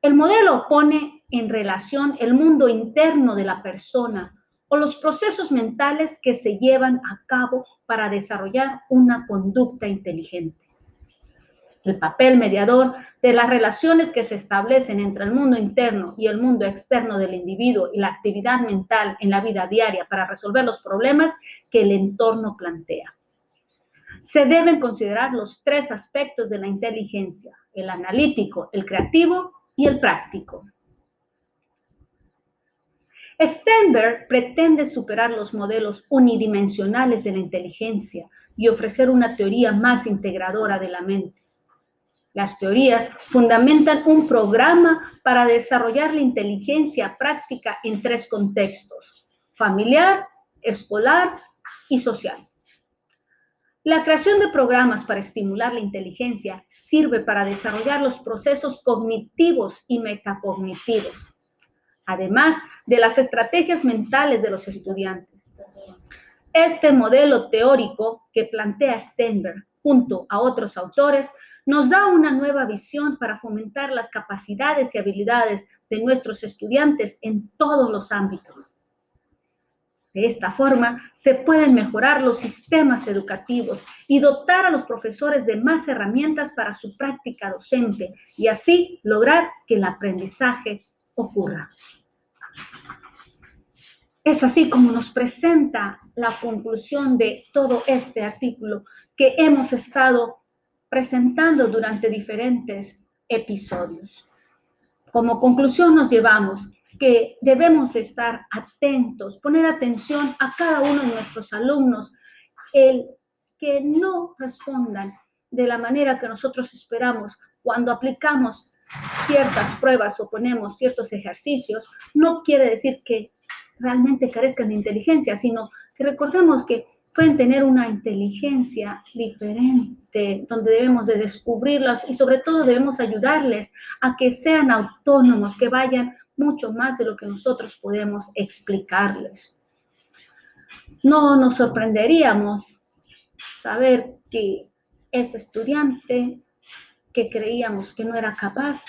El modelo pone en relación el mundo interno de la persona o los procesos mentales que se llevan a cabo para desarrollar una conducta inteligente. El papel mediador de las relaciones que se establecen entre el mundo interno y el mundo externo del individuo y la actividad mental en la vida diaria para resolver los problemas que el entorno plantea. Se deben considerar los tres aspectos de la inteligencia, el analítico, el creativo y el práctico. Sternberg pretende superar los modelos unidimensionales de la inteligencia y ofrecer una teoría más integradora de la mente. Las teorías fundamentan un programa para desarrollar la inteligencia práctica en tres contextos: familiar, escolar y social. La creación de programas para estimular la inteligencia sirve para desarrollar los procesos cognitivos y metacognitivos, además de las estrategias mentales de los estudiantes. Este modelo teórico que plantea Sternberg junto a otros autores nos da una nueva visión para fomentar las capacidades y habilidades de nuestros estudiantes en todos los ámbitos. De esta forma, se pueden mejorar los sistemas educativos y dotar a los profesores de más herramientas para su práctica docente y así lograr que el aprendizaje ocurra. Es así como nos presenta la conclusión de todo este artículo que hemos estado presentando durante diferentes episodios. Como conclusión nos llevamos que debemos estar atentos, poner atención a cada uno de nuestros alumnos, el que no respondan de la manera que nosotros esperamos cuando aplicamos ciertas pruebas o ponemos ciertos ejercicios, no quiere decir que realmente carezcan de inteligencia, sino que recordemos que pueden tener una inteligencia diferente, donde debemos de descubrirlas y sobre todo debemos ayudarles a que sean autónomos, que vayan mucho más de lo que nosotros podemos explicarles. No nos sorprenderíamos saber que ese estudiante que creíamos que no era capaz,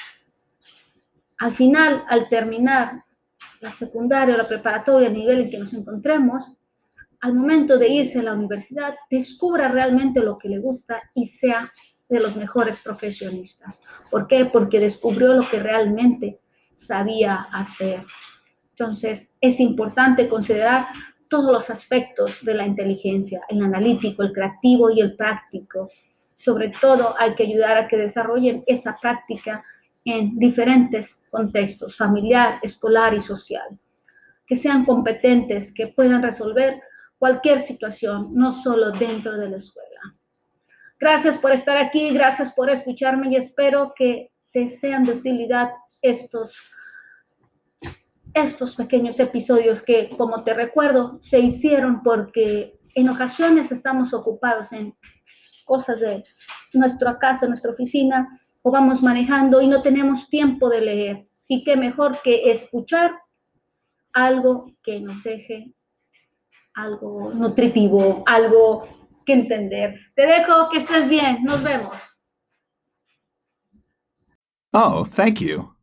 al final, al terminar la secundaria o la preparatoria, el nivel en que nos encontremos, al momento de irse a la universidad, descubra realmente lo que le gusta y sea de los mejores profesionistas. ¿Por qué? Porque descubrió lo que realmente sabía hacer. Entonces, es importante considerar todos los aspectos de la inteligencia, el analítico, el creativo y el práctico. Sobre todo, hay que ayudar a que desarrollen esa práctica en diferentes contextos, familiar, escolar y social. Que sean competentes, que puedan resolver cualquier situación, no solo dentro de la escuela. Gracias por estar aquí, gracias por escucharme y espero que te sean de utilidad estos, estos pequeños episodios que, como te recuerdo, se hicieron porque en ocasiones estamos ocupados en cosas de nuestra casa, nuestra oficina, o vamos manejando y no tenemos tiempo de leer. Y qué mejor que escuchar algo que nos deje algo nutritivo, algo que entender. Te dejo, que estés bien. Nos vemos. Oh, thank you.